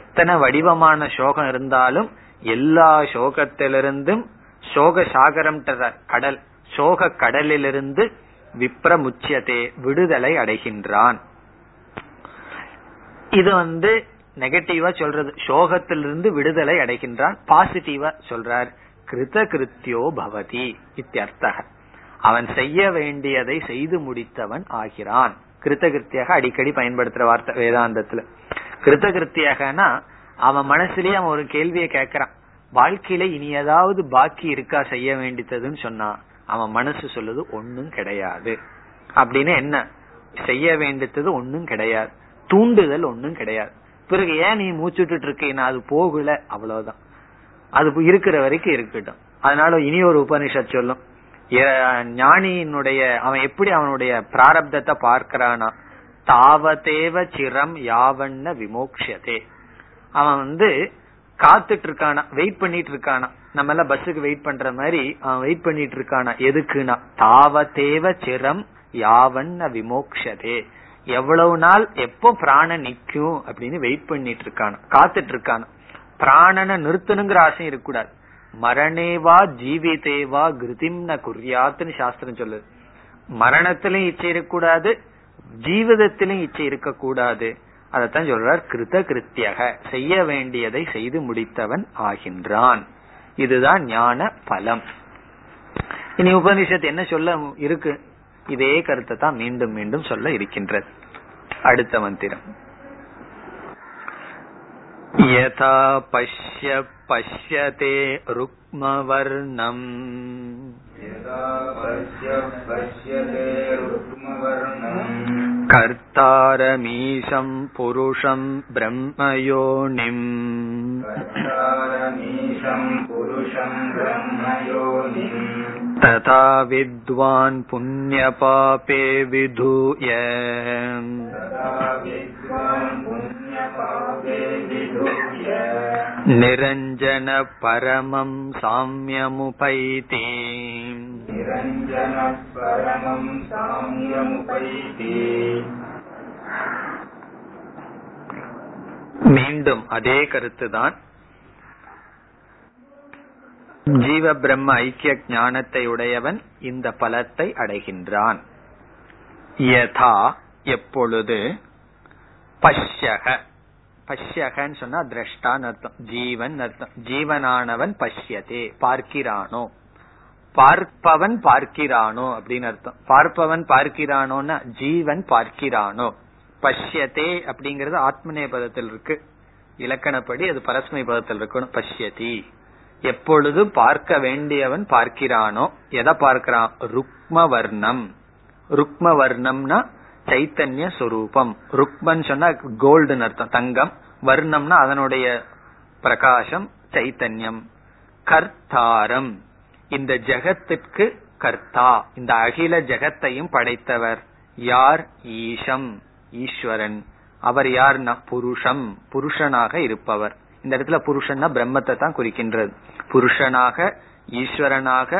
எத்தனை வடிவமான சோகம் இருந்தாலும் எல்லா சோகத்திலிருந்தும் சோக சாகரம் கடல், சோக கடலிலிருந்து விப்ரமுச்சதே விடுதலை அடைகின்றான். இது வந்து நெகட்டிவா சொல்றது, சோகத்திலிருந்து விடுதலை அடைகின்றான். பாசிட்டிவா சொல்றார், கிருத கிருத்தியோ பவதி இத்தியர்த்தக, அவன் செய்ய வேண்டியதை செய்து முடித்தவன் ஆகிறான். கிருத்த கிருத்தியாக அடிக்கடி பயன்படுத்துற வார்த்தை வேதாந்தத்துல. கிருத்த கிருத்தியாகனா அவன் மனசுலயே அவன் ஒரு கேள்வியை கேட்கறான், வாழ்க்கையில இனி ஏதாவது பாக்கி இருக்கா செய்ய வேண்டியதுன்னு சொன்னா, அவன் மனசு சொல்லுது ஒன்னும் கிடையாது. அப்படின்னு என்ன செய்ய வேண்டியது? ஒன்னும் கிடையாது, தூண்டுதல் ஒன்னும் கிடையாது. பிறகு ஏன் நீ மூச்சுட்டு இருக்கேன்னா, அது போகல, அவ்வளவுதான், அது இருக்கிற வரைக்கும் இருக்கட்டும். அதனால இனி ஒரு உபனிஷத் சொல்லும், ஞானியினுடைய அவன் எப்படி அவனுடைய பிராரப்தத்தை பார்க்கிறானா, தாவதேவ சிரம் யாவண்ண விமோக்ஷதே, அவன் வந்து காத்துட்டு இருக்கானா, வெயிட் பண்ணிட்டு இருக்கானா, நம்ம எல்லாம் பஸ்ஸுக்கு வெயிட் பண்ற மாதிரி அவன் வெயிட் பண்ணிட்டு இருக்கானா. எதுக்குன்னா தாவதேவ சிரம் யாவண்ண விமோக்ஷதே, எவ்வளவு நாள் எப்போ பிராண நிக்கும் அப்படின்னு வெயிட் பண்ணிட்டு இருக்கானா, காத்துட்டு இருக்கானா. பிராணனை நிறுத்தணுங்கிற ஆசையும் இருக்கக்கூடாது. மரணேவா ஜீவிதேவா கிருதிம் ந குறியாத்துன்னு சாஸ்திரம் சொல்லுது. மரணத்திலும் இச்சை இருக்கக்கூடாது, ஜீவிதத்திலும் இச்சை இருக்கக்கூடாது. அதத்தான் சொல்றார், கிருத கிருத்தியக, செய்ய வேண்டியதை செய்து முடித்தவன் ஆகின்றான். இதுதான் ஞான பலம். இனி உபனிஷத்து என்ன சொல்ல இருக்கு? இதே கருத்தை தான் மீண்டும் மீண்டும் சொல்ல இருக்கின்றது. அடுத்த மந்திரம், யதா பஷ்ய பஷ்யதே ருக்மவர்ணம் கர்த்தாரமீஷம் புருஷம் பிரம்மயோனிம் ததா வித்வான் புண்ணிய பாபே விதூய. நிரஞ்சன பரமம் சாம்யமுபைதி. நிரஞ்சன பரமம் சாம்யமுபைதி. மீண்டும் அதே கருத்துதான். ஜீவ பிரம்ம ஐக்கிய ஞானத்தை உடையவன் இந்த பலத்தை அடைகின்றான். யதா எப்பொழுது, பஷ்யக, பஷ்யகன்னு சொன்னா திரஷ்டான் அர்த்தம், ஜீவன் அர்த்தம். ஜீவனானவன் பஷ்யதே பார்க்கிறானோ, பார்ப்பவன் பார்க்கிறானோ அப்படின்னு அர்த்தம். பார்ப்பவன் பார்க்கிறானோன்னா ஜீவன் பார்க்கிறானோ. பஷ்யதே அப்படிங்கறது ஆத்மநேய பதத்தில் இருக்கு, இலக்கணப்படி அது பரஸ்மை பதத்தில் இருக்கணும். பஷ்யதி, எப்பொழுது பார்க்க வேண்டியவன் பார்க்கிறானோ. எதை பார்க்கிறான்? ருக்மவர்ணம். ருக்மவர்ணம்னா சைத்தன்ய சொரூபம். ருக்மன் சொன்னா கோல்டுன்னு அர்த்தம், தங்கம். வர்ணம்னா அதனுடைய பிரகாசம், சைத்தன்யம். கர்த்தாரம், இந்த ஜெகத்திற்கு கர்த்தா, இந்த அகில ஜெகத்தையும் படைத்தவர் யார்? ஈஷம், ஈஸ்வரன். அவர் யார்னா புருஷம், புருஷனாக இருப்பவர். இந்த இடத்துல புருஷன்னா பிரம்மத்தை தான் குறிக்கின்றது. புருஷனாக, ஈஸ்வரனாக,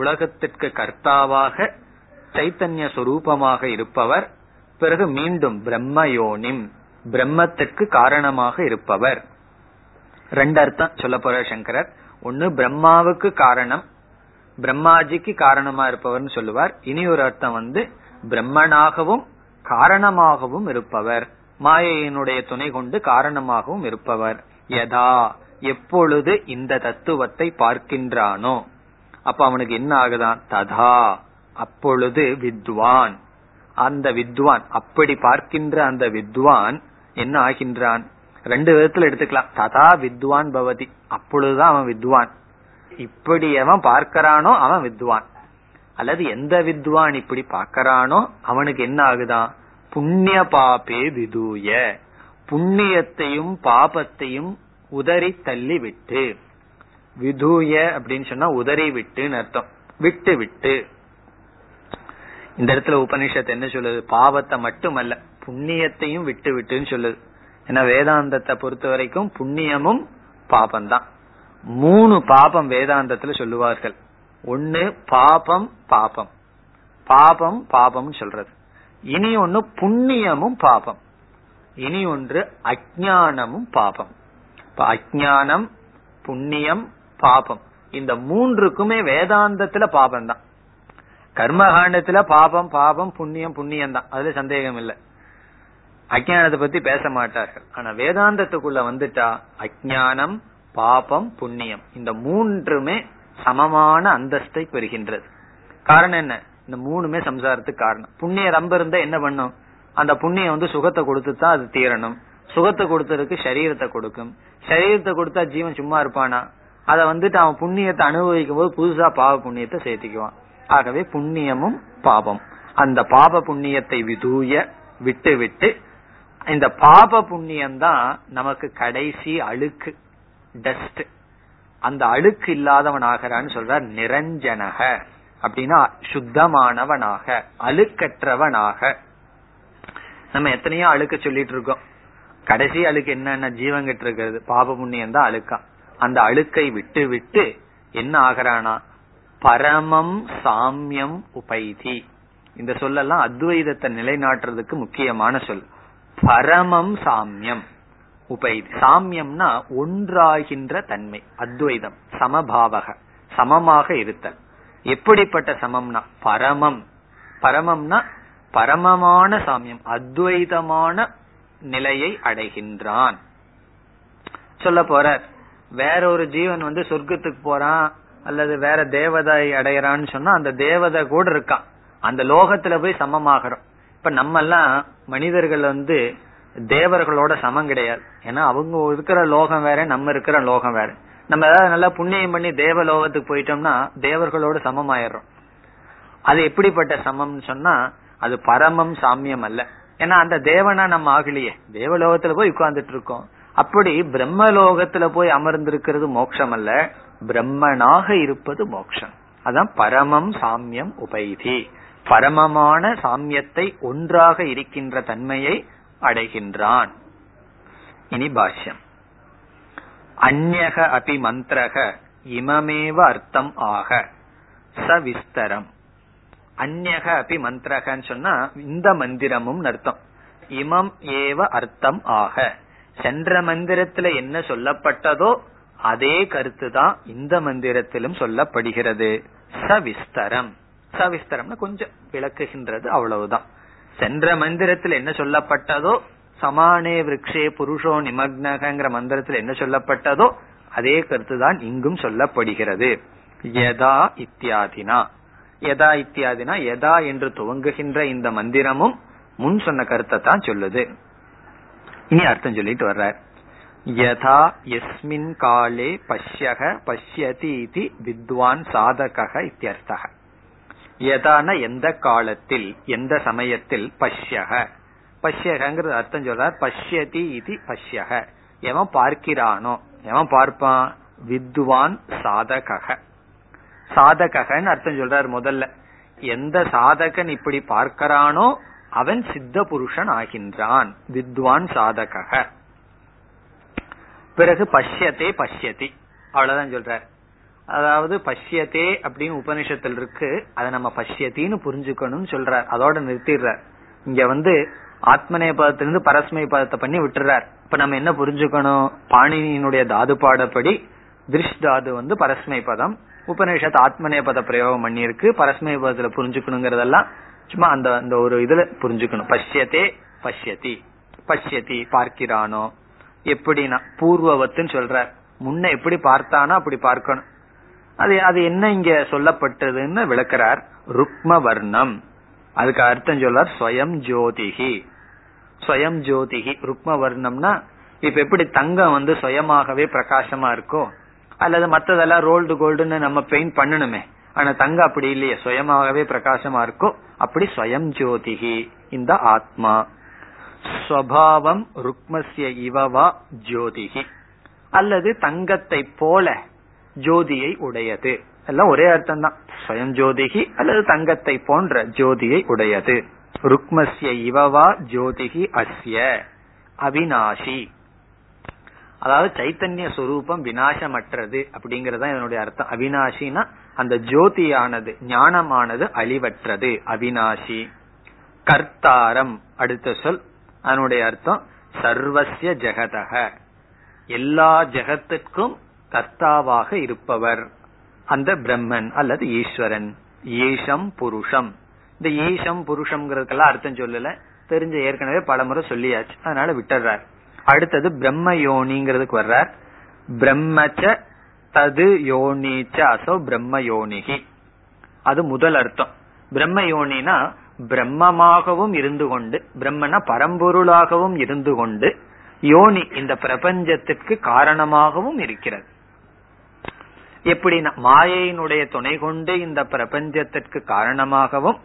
உலகத்திற்கு கர்த்தாவாக, சைத்தன்ய சொரூபமாக இருப்பவர். பிறகு மீண்டும் பிரம்மயோனிம், பிரம்மத்திற்கு காரணமாக இருப்பவர். ரெண்டு அர்த்தம் சொல்ல போற சங்கரர். ஒன்னு பிரம்மாவுக்கு காரணம், பிரம்மாஜிக்கு காரணமா இருப்பவர்னு சொல்லுவார். இனி ஒரு அர்த்தம் வந்து பிரம்மனாகவும் காரணமாகவும் இருப்பவர், மாயையினுடைய துணை கொண்டு காரணமாகவும் இருப்பவர். யதா எப்பொழுது இந்த தத்துவத்தை பார்க்கின்றானோ, அப்ப அவனுக்கு என்ன ஆகுதான்? ததா அப்பொழுது வித்வான், அந்த வித்வான், அப்படி பார்க்கின்ற அந்த வித்வான் என்ன ஆகின்றான்? ரெண்டு விதத்துல எடுத்துக்கலாம். ததா வித்வான் பவதி, அப்பொழுதுதான் அவன் வித்வான். இப்படி அவன் பார்க்கிறானோ அவன் வித்வான். அல்லது எந்த வித்வான் இப்படி பார்க்கிறானோ அவனுக்கு என்ன ஆகுதான்? புண்ணிய பாபே விதூய, புண்ணியத்தையும் பாபத்தையும் உதறி தள்ளி விட்டு. விதூய அப்படின்னு சொன்னா உதறி விட்டுன்னு அர்த்தம், விட்டு விட்டு. இந்த இடத்துல உபனிஷத்து என்ன சொல்லுது? பாவத்தை மட்டுமல்ல, புண்ணியத்தையும் விட்டு விட்டுன்னு சொல்லுது. ஏன்னா வேதாந்தத்தை பொறுத்த வரைக்கும் புண்ணியமும் பாபம்தான். மூணு பாபம் வேதாந்தத்துல சொல்லுவார்கள். ஒன்னு பாபம் பாபம், பாபம் பாபம்னு சொல்றது. இனி ஒன்னு புண்ணியமும் பாபம், இனி ஒன்று அஜ்ஞானமும் பாபம். அஜ்ஞானம், புண்ணியம், பாபம், இந்த மூன்றுக்குமே வேதாந்தத்துல பாபம் தான். கர்மகாண்டத்துல பாபம் பாபம், புண்ணியம் புண்ணியம் தான், அதுல சந்தேகம் இல்லை. அஜ்ஞானத்தை பத்தி பேச மாட்டார்கள். ஆனா வேதாந்தத்துக்குள்ள வந்துட்டா அஜ்ஞானம், பாபம், புண்ணியம் இந்த மூன்றுமே சமமான அந்தஸ்தை பெறுகின்றது. காரணம் என்ன? இந்த மூணுமே சம்சாரத்துக்கு காரணம். புண்ணியம் ரொம்ப இருந்தா என்ன பண்ணும்? அந்த புண்ணியம் வந்து சுகத்தை கொடுத்துதான் அது தீரணும். சுகத்தை கொடுத்ததுக்கு சரீரத்தை கொடுக்கும். சரீரத்தை கொடுத்தா ஜீவன் சும்மா இருப்பானா? அதை வந்துட்டு அவன் புண்ணியத்தை அனுபவிக்கும் போது புதுசா பாவ புண்ணியத்தை சேர்த்துக்குவான். ஆகவே புண்ணியமும் பாபம், அந்த பாப புண்ணியத்தை விதூய விட்டு விட்டு. இந்த பாப புண்ணியம்தான் நமக்கு கடைசி அழுக்கு, டஸ்ட். அந்த அழுக்கு இல்லாதவன் ஆகிறான்னு சொல்ற. நிரஞ்சனக அப்படின்னா சுத்தமானவனாக, அழுக்கற்றவனாக. நம்ம எத்தனையோ அழுக்க சொல்லிட்டு இருக்கோம். கடைசி அழுக்கு என்னென்ன ஜீவன் கிட்ட இருக்கிறது? பாப புண்ணியம் தான் அழுக்கா. அந்த அழுக்கை விட்டு விட்டு என்ன ஆகிறானா? பரமம் சாமியம் உபைதி. இந்த சொல்லெல்லாம் அத்வைதத்தை நிலைநாட்டுறதுக்கு முக்கியமான சொல். பரமம் சாமியம் உபைதி. சாமியம்னா ஒன்றாகின்ற தன்மை, அத்வைதம், சமபாவக, சமமாக இருத்தல். எப்படிப்பட்ட சமம்னா பரமம். பரமம்னா பரமமான சாமியம், அத்வைதமான நிலையை அடைகின்றான். சொல்ல போற வேற ஒரு ஜீவன் வந்து சொர்க்கத்துக்கு போறான் அல்லது வேற தேவதை அடையறான்னு சொன்னா அந்த தேவதை கூட இருக்கான், அந்த லோகத்துல போய் சமமாகறோம். இப்ப நம்ம எல்லாம் மனிதர்கள் வந்து தேவர்களோட சமம் கிடையாது. ஏன்னா அவங்க இருக்கிற லோகம் வேற, நம்ம இருக்கிற லோகம் வேற. நம்ம ஏதாவது நல்லா புண்ணியம் பண்ணி தேவ லோகத்துக்கு போயிட்டோம்னா தேவர்களோட சமம் ஆயிடுறோம். அது எப்படிப்பட்ட சமம்னு சொன்னா அது பரமம் சாமியம் அல்ல. ஏன்னா அந்த தேவனா நம்ம ஆகலையே, தேவலோகத்துல போய் உட்கார்ந்துட்டு இருக்கோம். அப்படி பிரம்மலோகத்துல போய் அமர்ந்திருக்கிறது மோட்சம் அல்ல, பிரம்மனாக இருப்பது மோட்சம். அதான் பரமம் சாமியம் உபைதி, பரமமான சாமியத்தை ஒன்றாக இருக்கின்ற தன்மையை அடைகின்றான். இனி பாஷ்யம். அந்யக அபி மந்திரக இமமேவ அர்த்தம் ஆக சவிஸ்தரம். அந்யக அபி மந்திரகன்னு சொன்னா இந்த மந்திரமும் அர்த்தம். இமம் ஏவ அர்த்தம் ஆக, சென்ற மந்திரத்துல என்ன சொல்லப்பட்டதோ அதே கருத்துதான் இந்த மந்திரத்திலும் சொல்லப்படுகிறது. சவிஸ்தரம், சவிஸ்தரம்னா கொஞ்சம் விளக்குகின்றது, அவ்வளவுதான். சென்ற மந்திரத்தில் என்ன சொல்லப்பட்டதோ, சமானே விரக்ஷே புருஷோ நிமக்னகிற மந்திரத்தில் என்ன சொல்லப்பட்டதோ அதே கருத்துதான் இங்கும் சொல்லப்படுகிறது. யதா இத்தியாதினா, யதா இத்தியாதினா யதா என்று துவங்குகின்ற இந்த மந்திரமும் முன் சொன்ன கருத்தை தான் சொல்லுது. இனி அர்த்தம் சொல்லிட்டு வர்றார். யதா யஸ்மின் காலே பஷ்யக பஷ்யதி இதி வித்வான் சாதகஹ இத்யர்த்தஹ. யதான எந்த காலத்தில், எந்த சமயத்தில், பஷ்யக பஷ்யகங்கிறது அர்த்தம் சொல்றார். பஷ்யதி இதி பஷ்யக, எவன் பார்க்கிறானோ, எவன் பார்ப்பான், வித்வான் சாதகஹ. சாதகன்னு அர்த்தம் சொல்றார் முதல்ல. எந்த சாதகன் இப்படி பார்க்கிறானோ அவன் சித்த புருஷன் ஆகின்றான், வித்வான் சாதகஹ. பிறகு பஷ்யத்தே பஷ்யதி, அவ்வளவுதான் சொல்றார். அதாவது பஷ்யத்தே அப்படின்னு உபனிஷத்தில் இருக்கு, அதை நம்ம பஷ்யத்தின்னு புரிஞ்சுக்கணும்னு சொல்றார். அதோட நிறுத்திடுறார். இங்க வந்து ஆத்மநேய பதத்திலிருந்து பரஸ்மய பதத்தை பண்ணி விட்டுறார். இப்ப நம்ம என்ன புரிஞ்சுக்கணும், பாணினியினுடைய தாது பாடப்படி திருஷ் தாது வந்து பரஸ்மய பதம், உபநிஷத்து ஆத்மநேய பத பிரயோகம் பண்ணியிருக்கு. பரஸ்மய பதத்துல புரிஞ்சுக்கணுங்கிறதெல்லாம் சும்மா அந்த அந்த ஒரு இதுல புரிஞ்சுக்கணும். பஷ்யத்தே பஷ்யதி, பஷ்யதி பார்க்கிறானோ எப்படின்னா பூர்வவத்துன்னு சொல்றார். முன்ன எப்படி பார்த்தானோ அப்படி பார்க்கணும். அது அது என்ன இங்க சொல்லப்பட்டதுன்னு விளக்கிறார். ருக்ம வர்ணம், அதுக்கு அர்த்தம் சொல்றார் ஸ்வயம் ஜோதிகி. ஸ்வயம் ஜோதிகி ருக்ம வர்ணம்னா இப்ப எப்படி தங்கம் வந்து சுயமாகவே பிரகாசமா இருக்கும், அல்லது மற்றதெல்லாம் ரோல்டு கோல்டுன்னு நம்ம பெயிண்ட் பண்ணணுமே, ஆனா தங்கம் அப்படி இல்லையே, சுயமாகவே பிரகாசமா இருக்கும். அப்படி ஸ்வயம் ஜோதிகி இந்த ஆத்மா. ஸ்வபாவம் ருக்மஸ்ய இவவா ஜோதிகி, அல்லது தங்கத்தை போல ஜோதியை உடையது. எல்லாம் ஒரே அர்த்தம் தான், ஸ்வயம் ஜோதிகி அல்லது தங்கத்தை போன்ற ஜோதியை உடையது. ருக்மஸ்ய இவவா ஜோதிகி அஸ்ய அவிநாசி, அதாவது சைத்தன்ய சொரூபம் விநாசமற்றது அப்படிங்கறதுதான் இதனுடைய அர்த்தம். அவிநாசினா அந்த ஜோதியானது, ஞானமானது அழிவற்றது, அவிநாசி. கர்த்தாரம் அடுத்த சொல், அதனுடைய அர்த்தம் சர்வசிய ஜெகதக, எல்லா ஜெகத்திற்கும் கர்த்தாவாக இருப்பவர் அந்த பிரம்மன் அல்லது ஈஸ்வரன். ஈஷம் புருஷம், இந்த ஈஷம் புருஷம்ங்கிறதுக்கெல்லாம் அர்த்தம் சொல்லல, தெரிஞ்ச ஏற்கனவே பலமுறை சொல்லியாச்சு, அதனால விட்டுறார். அடுத்தது பிரம்ம யோனிங்கிறதுக்கு வர்றார். பிரம்மச்ச தது யோனிச்ச அசோ பிரம்ம யோனிகி, அது முதல் அர்த்தம். பிரம்ம யோனினா பிரம்மமாகவும் இருந்து கொண்டு, பிரம்மனா பரம்பொருளாகவும் இருந்து கொண்டு, யோனி இந்த பிரபஞ்சத்திற்கு காரணமாகவும் இருக்கிறது. எப்படின்னா மாயையினுடைய துணை கொண்டு இந்த பிரபஞ்சத்திற்கு காரணமாகவும்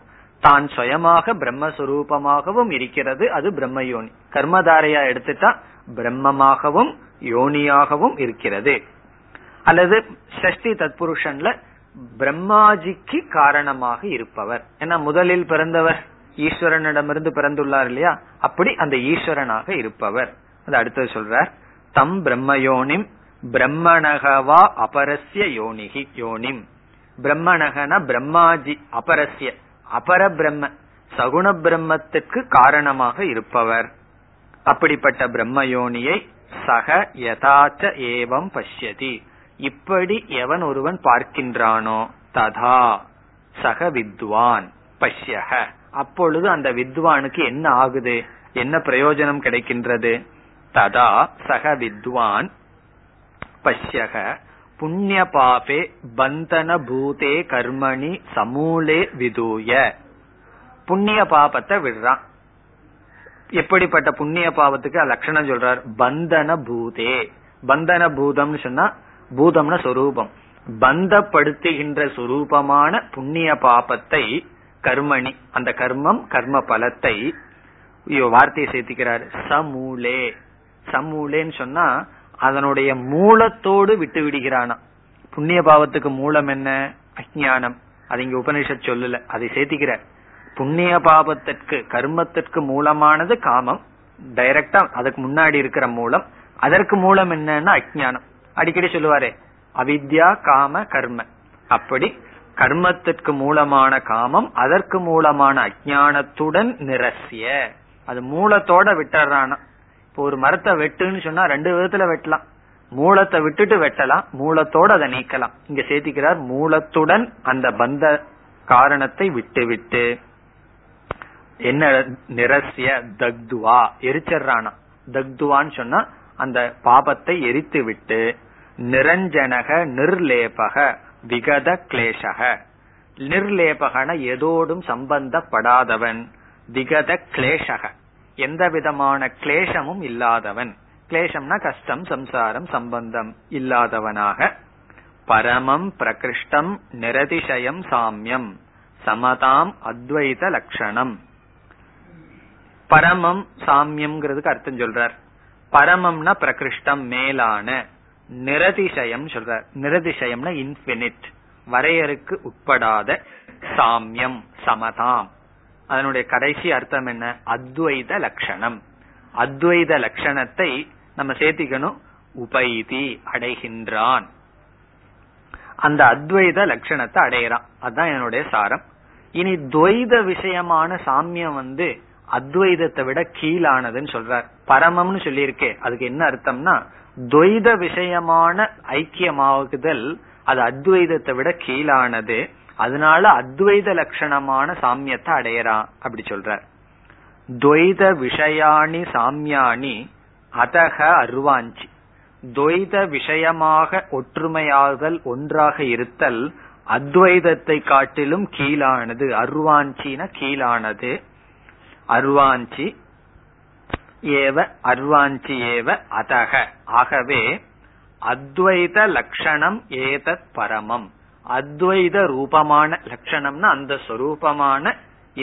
தான் சுயமாக பிரம்மஸ்வரூபமாகவும் இருக்கிறது, அது பிரம்ம யோனி. கர்மதாரையா எடுத்துட்டா பிரம்மமாகவும் யோனியாகவும் இருக்கிறது. அல்லது சஷ்டி தத்புருஷன்ல பிரம்மாஜிக்கு காரணமாக இருப்பவர், ஏன்னா முதலில் பிறந்தவர் ஈஸ்வரனிடமிருந்து பிறந்துள்ளார் இல்லையா, அப்படி அந்த ஈஸ்வரனாக இருப்பவர். அது அடுத்தது சொல்றார். தம் பிரம்ம யோனிம் பிரம்மணகவா அபரஸ்ய யோனிகி யோனிம். பிரம்மணகனா பிரம்மாஜி, அபரஸ்ய அபர பிரம்ம சகுண பிரம்மத்திற்கு காரணமாக இருப்பவர். அப்படிப்பட்ட பிரம்ம யோனியை சக யதாச்ச ஏவம் பஷ்யதி, இப்படி எவன் ஒருவன் பார்க்கின்றானோ, ததா சக வித்வான் பஷ்யக அப்பொழுது அந்த வித்வானுக்கு என்ன ஆகுது, என்ன பிரயோஜனம் கிடைக்கின்றது? ததா சக வித்வான் பஷ்யக புண்ணிய பாபே பந்தன பூதே கர்மணி சமூலே விதூய. புண்ணிய பாபத்தை விடுறான். எப்படிப்பட்ட புண்ணிய பாவத்துக்கு லட்சணம் சொல்றார்? பந்தன பூதே. பந்தன பூதம்னு சொன்னா பூதம்னா சொரூபம், பந்தப்படுத்துகின்ற சொரூபமான புண்ணிய பாபத்தை கர்மணி, அந்த கர்மம் கர்ம பலத்தை, வார்த்தையை சேர்த்திக்கிறார் சமூலே. சமூலேன்னு சொன்னா அதனுடைய மூலத்தோடு விட்டு விடுகிறானா. புண்ணிய பாவத்துக்கு மூலம் என்ன? அஜ்ஞானம். அது இங்க உபனிஷத் சொல்லல, அதை சேர்த்திக்கிறார். புண்ணிய பாபத்திற்கு கர்மத்திற்கு மூலமானது காமம் டைரக்டா, அதுக்கு முன்னாடி இருக்கிற மூலம். அதற்கு மூலம் என்னன்னா அஜ்ஞானம். அடிக்கடி சொல்லுவாரு அவித்யா காம கர்ம. அப்படி கர்மத்திற்கு மூலமான காமம் அதற்கு மூலமான அஜ்ஞானத்துடன் நிரசிய, அது மூலத்தோட விட்டுறானா. இப்போ ஒரு மரத்தை வெட்டுன்னு சொன்னா ரெண்டு விதத்துல வெட்டலாம். மூலத்தை விட்டுட்டு வெட்டலாம், மூலத்தோடு அதை நீக்கலாம். இங்க சேர்த்திக்கிறார் மூலத்துடன் அந்த பந்த காரணத்தை விட்டு விட்டு என்ன நிரசிய தக்துவா எரிச்சர்றானா. தக்துவான்னு சொன்னா அந்த பாபத்தை எரித்து விட்டு நிரஞ்சனக நிர்லேபக விகத கிளேசக. நிர்லேபகன எதோடும் சம்பந்தப்படாதவன், விகத கிளேசக எந்த விதமான கிளேசமும் இல்லாதவன். கிளேசம்னா கஷ்டம் சம்சாரம் சம்பந்தம் இல்லாதவனாக. பரமம் பிரகிருஷ்டம் நிரதிசயம் சாமியம் சமதாம் அத்வைத லட்சணம். பரமம் சாமியம்ங்கிறதுக்கு அர்த்தம் சொல்றார். பரமம்னா பிரகிருஷ்டம் மேலான, நிரதிசயம் சொல்றார். நிரதிசயம்னா இன்ஃபினிட், வரையறுக்கு உட்படாத, சாமியம் சமதாம். அதனுடைய கடைசி அர்த்தம் என்ன? அத்வைத லட்சணம். அத்வைத லட்சணத்தை நம்ம சேர்த்திக்கணும். உபைதி அடைகின்றான், அந்த அத்வைத லட்சணத்தை அடையிறான். அதுதான் என்னுடைய சாரம். இனி துவைத விஷயமான சாமியம் வந்து அத்வைதத்தை விட கீழானதுன்னு சொல்றார். பரமம்னு சொல்லியிருக்கே, அதுக்கு என்ன அர்த்தம்னா துவைத விஷயமான ஐக்கியமாகுதல் அது அத்வைதத்தை விட கீழானது. அதனால அத்வைத லட்சணமான சாமியத்தை அடையறான் அப்படி சொல்றார். துவைத விஷயாணி சாமியாணி அதக அருவாஞ்சி. துவைத விஷயமாக ஒற்றுமையாதல், ஒன்றாக இருத்தல் அத்வைதத்தை காட்டிலும் கீழானது. அருவாஞ்சின கீழானது. அர்வாஞ்சி ஏவ அர்வாஞ்சி ஏவ அதக. ஆகவே அத்வைத லட்சணம் ஏதத் பரமம். அத்வைத ரூபமான லட்சணம்னா அந்த சொரூபமான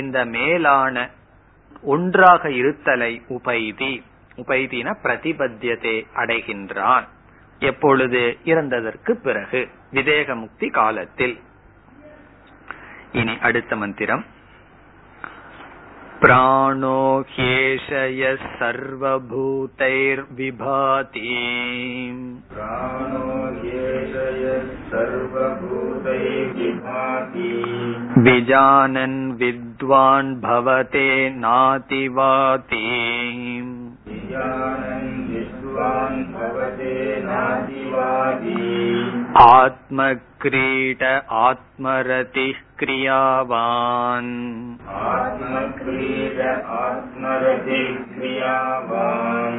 இந்த மேலான ஒன்றாக இருத்தலை உபைதி. உபைதின பிரதிபத்தியத்தை அடைகின்றான். எப்பொழுது? இறந்ததற்கு பிறகு, விதேக முக்தி காலத்தில். இனி அடுத்த மந்திரம். பிராணோ ஹ்யேஷயஸ் சர்வபூதைர் விபாதி. பிராணோ ஹ்யேஷயஸ் சர்வபூதைர் விபாதி. விஜானன் வித்வான் பவதே நாதி வாதி. விஜானன் வித்வான் பவதே நாதி வாதி. ஆத்மக்ரீட ஆத்மரதி கிரியாவான். ஆத்மக்ரீட ஆத்மரதி கிரியாவான்.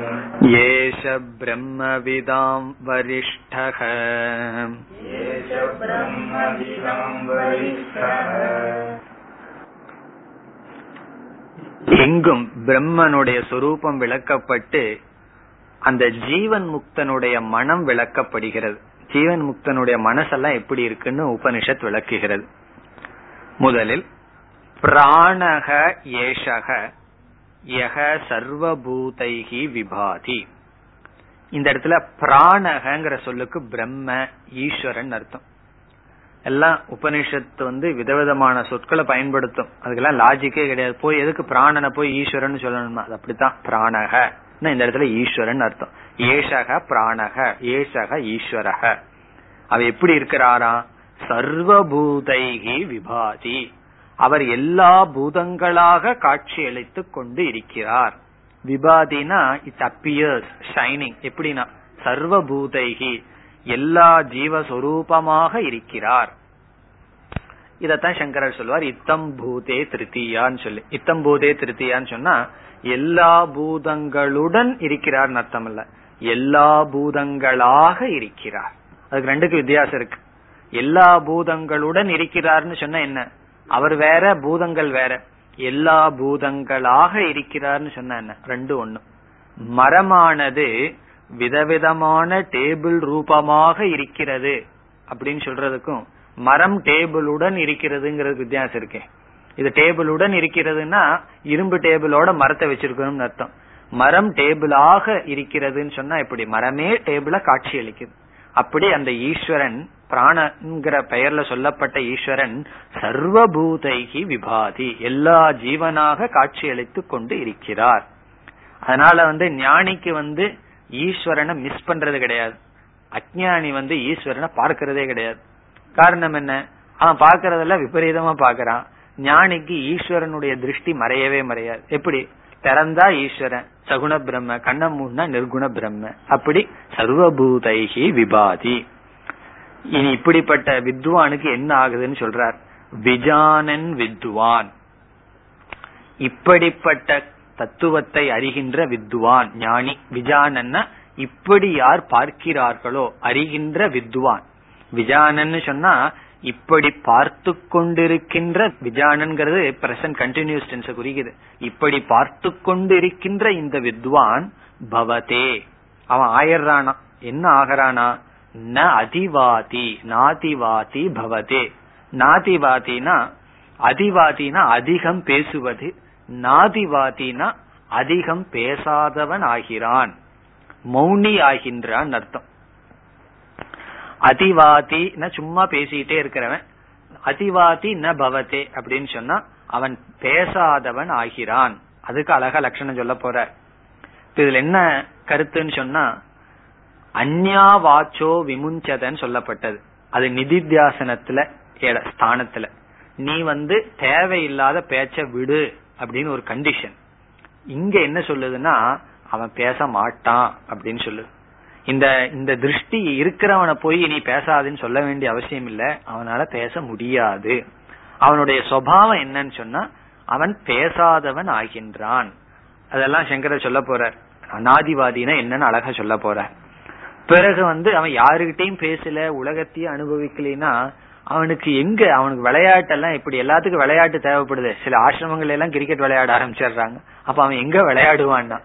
ஏஷ பிரம்மவிதாம் வரிஷ்டஹ. ஏஷ பிரம்மவிதாம் வரிஷ்டஹ. எங்கும் பிரம்மனுடைய சொரூபம் விளக்கப்பட்டு அந்த ஜீவன் முக்தனுடைய மனம் விளக்கப்படுகிறது. ஜீவன் முக்தனுடைய மனசெல்லாம் எப்படி இருக்குன்னு உபனிஷத் விளக்குகிறது. முதலில் பிராணக ஏஷக யஹ சர்வபூதைஹி விபாதி. இந்த இடத்துல பிராணகங்கிற சொல்லுக்கு பிரம்ம ஈஸ்வரன் அர்த்தம். எல்லாம் உபனிஷத்து வந்து விதவிதமான சொற்களை பயன்படுத்தும், அதுக்கெல்லாம் லாஜிக்கே கிடையாது. போய் எதுக்கு பிராணனை போய் ஈஸ்வரன் சொல்லணும்னா அது அப்படித்தான். பிராணக இந்த இடத்துல ஈஸ்வரன் அர்த்தம். ஏஷக பிராணக ஏஷக ஈஸ்வரக. அவ எப்படி இருக்கிறாரா? சர்வபூதைஹி விபாதி. அவர் எல்லா பூதங்களாக காட்சியளித்துக் கொண்டு இருக்கிறார். விபாதினா இட் அப்பியர்ஸ் ஷைனிங். எப்படின்னா சர்வபூதைஹி எல்லா ஜீவஸ்வரூபமாக இருக்கிறார். இதத்தான் சங்கரர் சொல்லுவார், இத்தம் பூதே திருத்தியான்னு சொல்லி. இத்தம் பூதே திருத்தியான்னு சொன்னா எல்லா பூதங்களுடன் இருக்கிறார் அர்த்தம் இல்ல, எல்லா பூதங்களாக இருக்கிறார். அதுக்கு ரெண்டுக்கு வித்தியாசம் இருக்கு. எல்லா பூதங்களுடன் இருக்கிறார்னு சொன்னா என்ன, அவர் வேற பூதங்கள் வேற. எல்லா பூதங்களாக இருக்கிறார்னு சொன்னா என்ன, ரெண்டு ஒண்ணு. மரமானது விதவிதமான டேபிள் ரூபமாக இருக்கிறது அப்படின்னு சொல்றதுக்கும் மரம் டேபிளுடன் இருக்கிறதுங்கிறது வித்தியாசம் இருக்கே. இது டேபிளுடன் இருக்கிறதுனா இரும்பு டேபிளோட மரத்தை வச்சிருக்கணும்னு அர்த்தம். மரம் டேபிளாக இருக்கிறதுன்னு சொன்னா இப்படி மரமே டேபிள காட்சி அளிக்குது. அப்படி அந்த ஈஸ்வரன், பிராணங்கிற பெயர்ல சொல்லப்பட்ட ஈஸ்வரன் சர்வபூதைகி விபாதி, எல்லா ஜீவனாக காட்சி அளித்து கொண்டு இருக்கிறார். அதனால வந்து ஞானிக்கு வந்து ஈஸ்வரனை மிஸ் பண்றது கிடையாது, அஜ்ஞானி வந்து ஈஸ்வரனை பார்க்கிறதே கிடையாது. காரணம் என்ன, அவன் பார்க்கறதெல்லாம் விபரீதமா பாக்கிறான். ஞானிக்கு ஈஸ்வரனுடைய திருஷ்டி மறையவே மறையாது. எப்படி, திறந்தா ஈஸ்வரன் சகுண பிரம்ம, கண்ண மூடுனா நிர்குண பிரம்ம. அப்படி சர்வபூதைகி விபாதி. இனி இப்படிப்பட்ட வித்வானுக்கு என்ன ஆகுதுன்னு சொல்றார், விஜானன் வித்வான். இப்படிப்பட்ட தத்துவத்தை அறிகின்ற வித்வான் ஞானி. விஜானன்னா இப்படி யார் பார்க்கிறார்களோ அறிகின்ற வித்வான். விஜானன்னு சொன்னா இப்படி பார்த்து கொண்டிருக்கின்ற, விஜானன்கிறது பிரசன்ட் கண்டினியூஸ் டென்ஸ் குறிக்குது. இப்படி பார்த்து கொண்டிருக்கின்ற இந்த வித்வான் பவதே, அவன் ஆயிடுறானா. என்ன ஆகிறானா, ந அதிவாதி நாதிவாதி பவதே. நாதிவாதினா அதிவாதினா அதிகம் பேசுவது, நாதிவாதினா அதிகம் பேசாதவன் ஆகிறான், மௌனி ஆகின்றான் அர்த்தம். அதிவாதி சும்மா பேசிட்டே இருக்கிறவன், அதிவாதி ந பவதே அப்படின்னு சொன்னா அவன் பேசாதவன் ஆகிறான். அதுக்கு அழகா லட்சணம் சொல்ல போற. இதுல என்ன கருத்துன்னு சொன்னா, அந்யா வாச்சோ விமுஞ்சதன்னு சொல்லப்பட்டது. அது நிதித்தியாசனத்துல ஸ்தானத்துல நீ வந்து தேவையில்லாத பேச்ச விடு அப்படின்னு ஒரு கண்டிஷன். இங்க என்ன சொல்லுதுன்னா அவன் பேச மாட்டான் அப்படின்னு சொல்லுது. இந்த இந்த திருஷ்டி இருக்கிறவனை போய் நீ பேசாதுன்னு சொல்ல வேண்டிய அவசியம் இல்லை, அவனால பேச முடியாது. அவனுடைய சுபாவம் என்னன்னு சொன்னா அவன் பேசாதவன் ஆகின்றான். அதெல்லாம் சங்கரர் சொல்ல போறார். அநாதிவாதினா என்னன்னு அழகா சொல்ல போற. பிறகு வந்து அவன் யாருகிட்டையும் பேசல, உலகத்தையும் அனுபவிக்கலைன்னா அவனுக்கு எங்க, அவனுக்கு விளையாட்டெல்லாம் இப்படி எல்லாத்துக்கும் விளையாட்டு தேவைப்படுது. சில ஆசிரமங்கள் எல்லாம் கிரிக்கெட் விளையாட ஆரம்பிச்சிடுறாங்க. அப்ப அவன் எங்க விளையாடுவான்னா,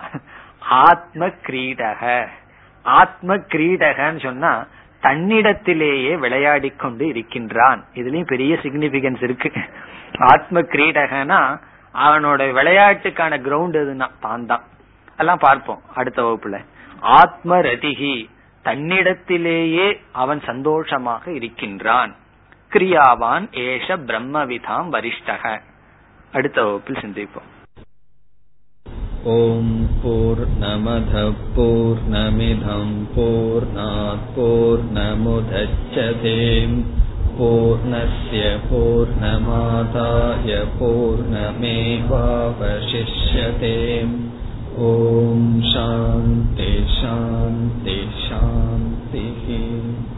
ஆத்ம கிரீடக. ஆத்ம கிரீடகன்னு சொன்னா தன்னிடத்திலேயே விளையாடி கொண்டு இருக்கின்றான். இதுலயும் பெரிய சிக்னிபிகன்ஸ் இருக்கு. ஆத்ம கிரீடகனா அவனோட விளையாட்டுக்கான கிரவுண்ட் எதுனா தான் தான் எல்லாம் பார்ப்போம் அடுத்த வகுப்புல. ஆத்ம ரதிகி, தன்னிடத்திலேயே அவன் சந்தோஷமாக இருக்கின்றான். கிரியாவான் ஏஷ பிரம்மவிதாம் வரிஷ்டக. அடுத்த வகுப்பில் சிந்திப்போம். ஓம் பூர்ணமத பூர்ணமிதம் பூர்ணாத் பூர்ணமுதச்யதே பூர்ணஸ்ய பூர்ணமாதாய பூர்ணமேவாவசிஷ்யதே. ஓம் சாந்தி சாந்தி சாந்தி.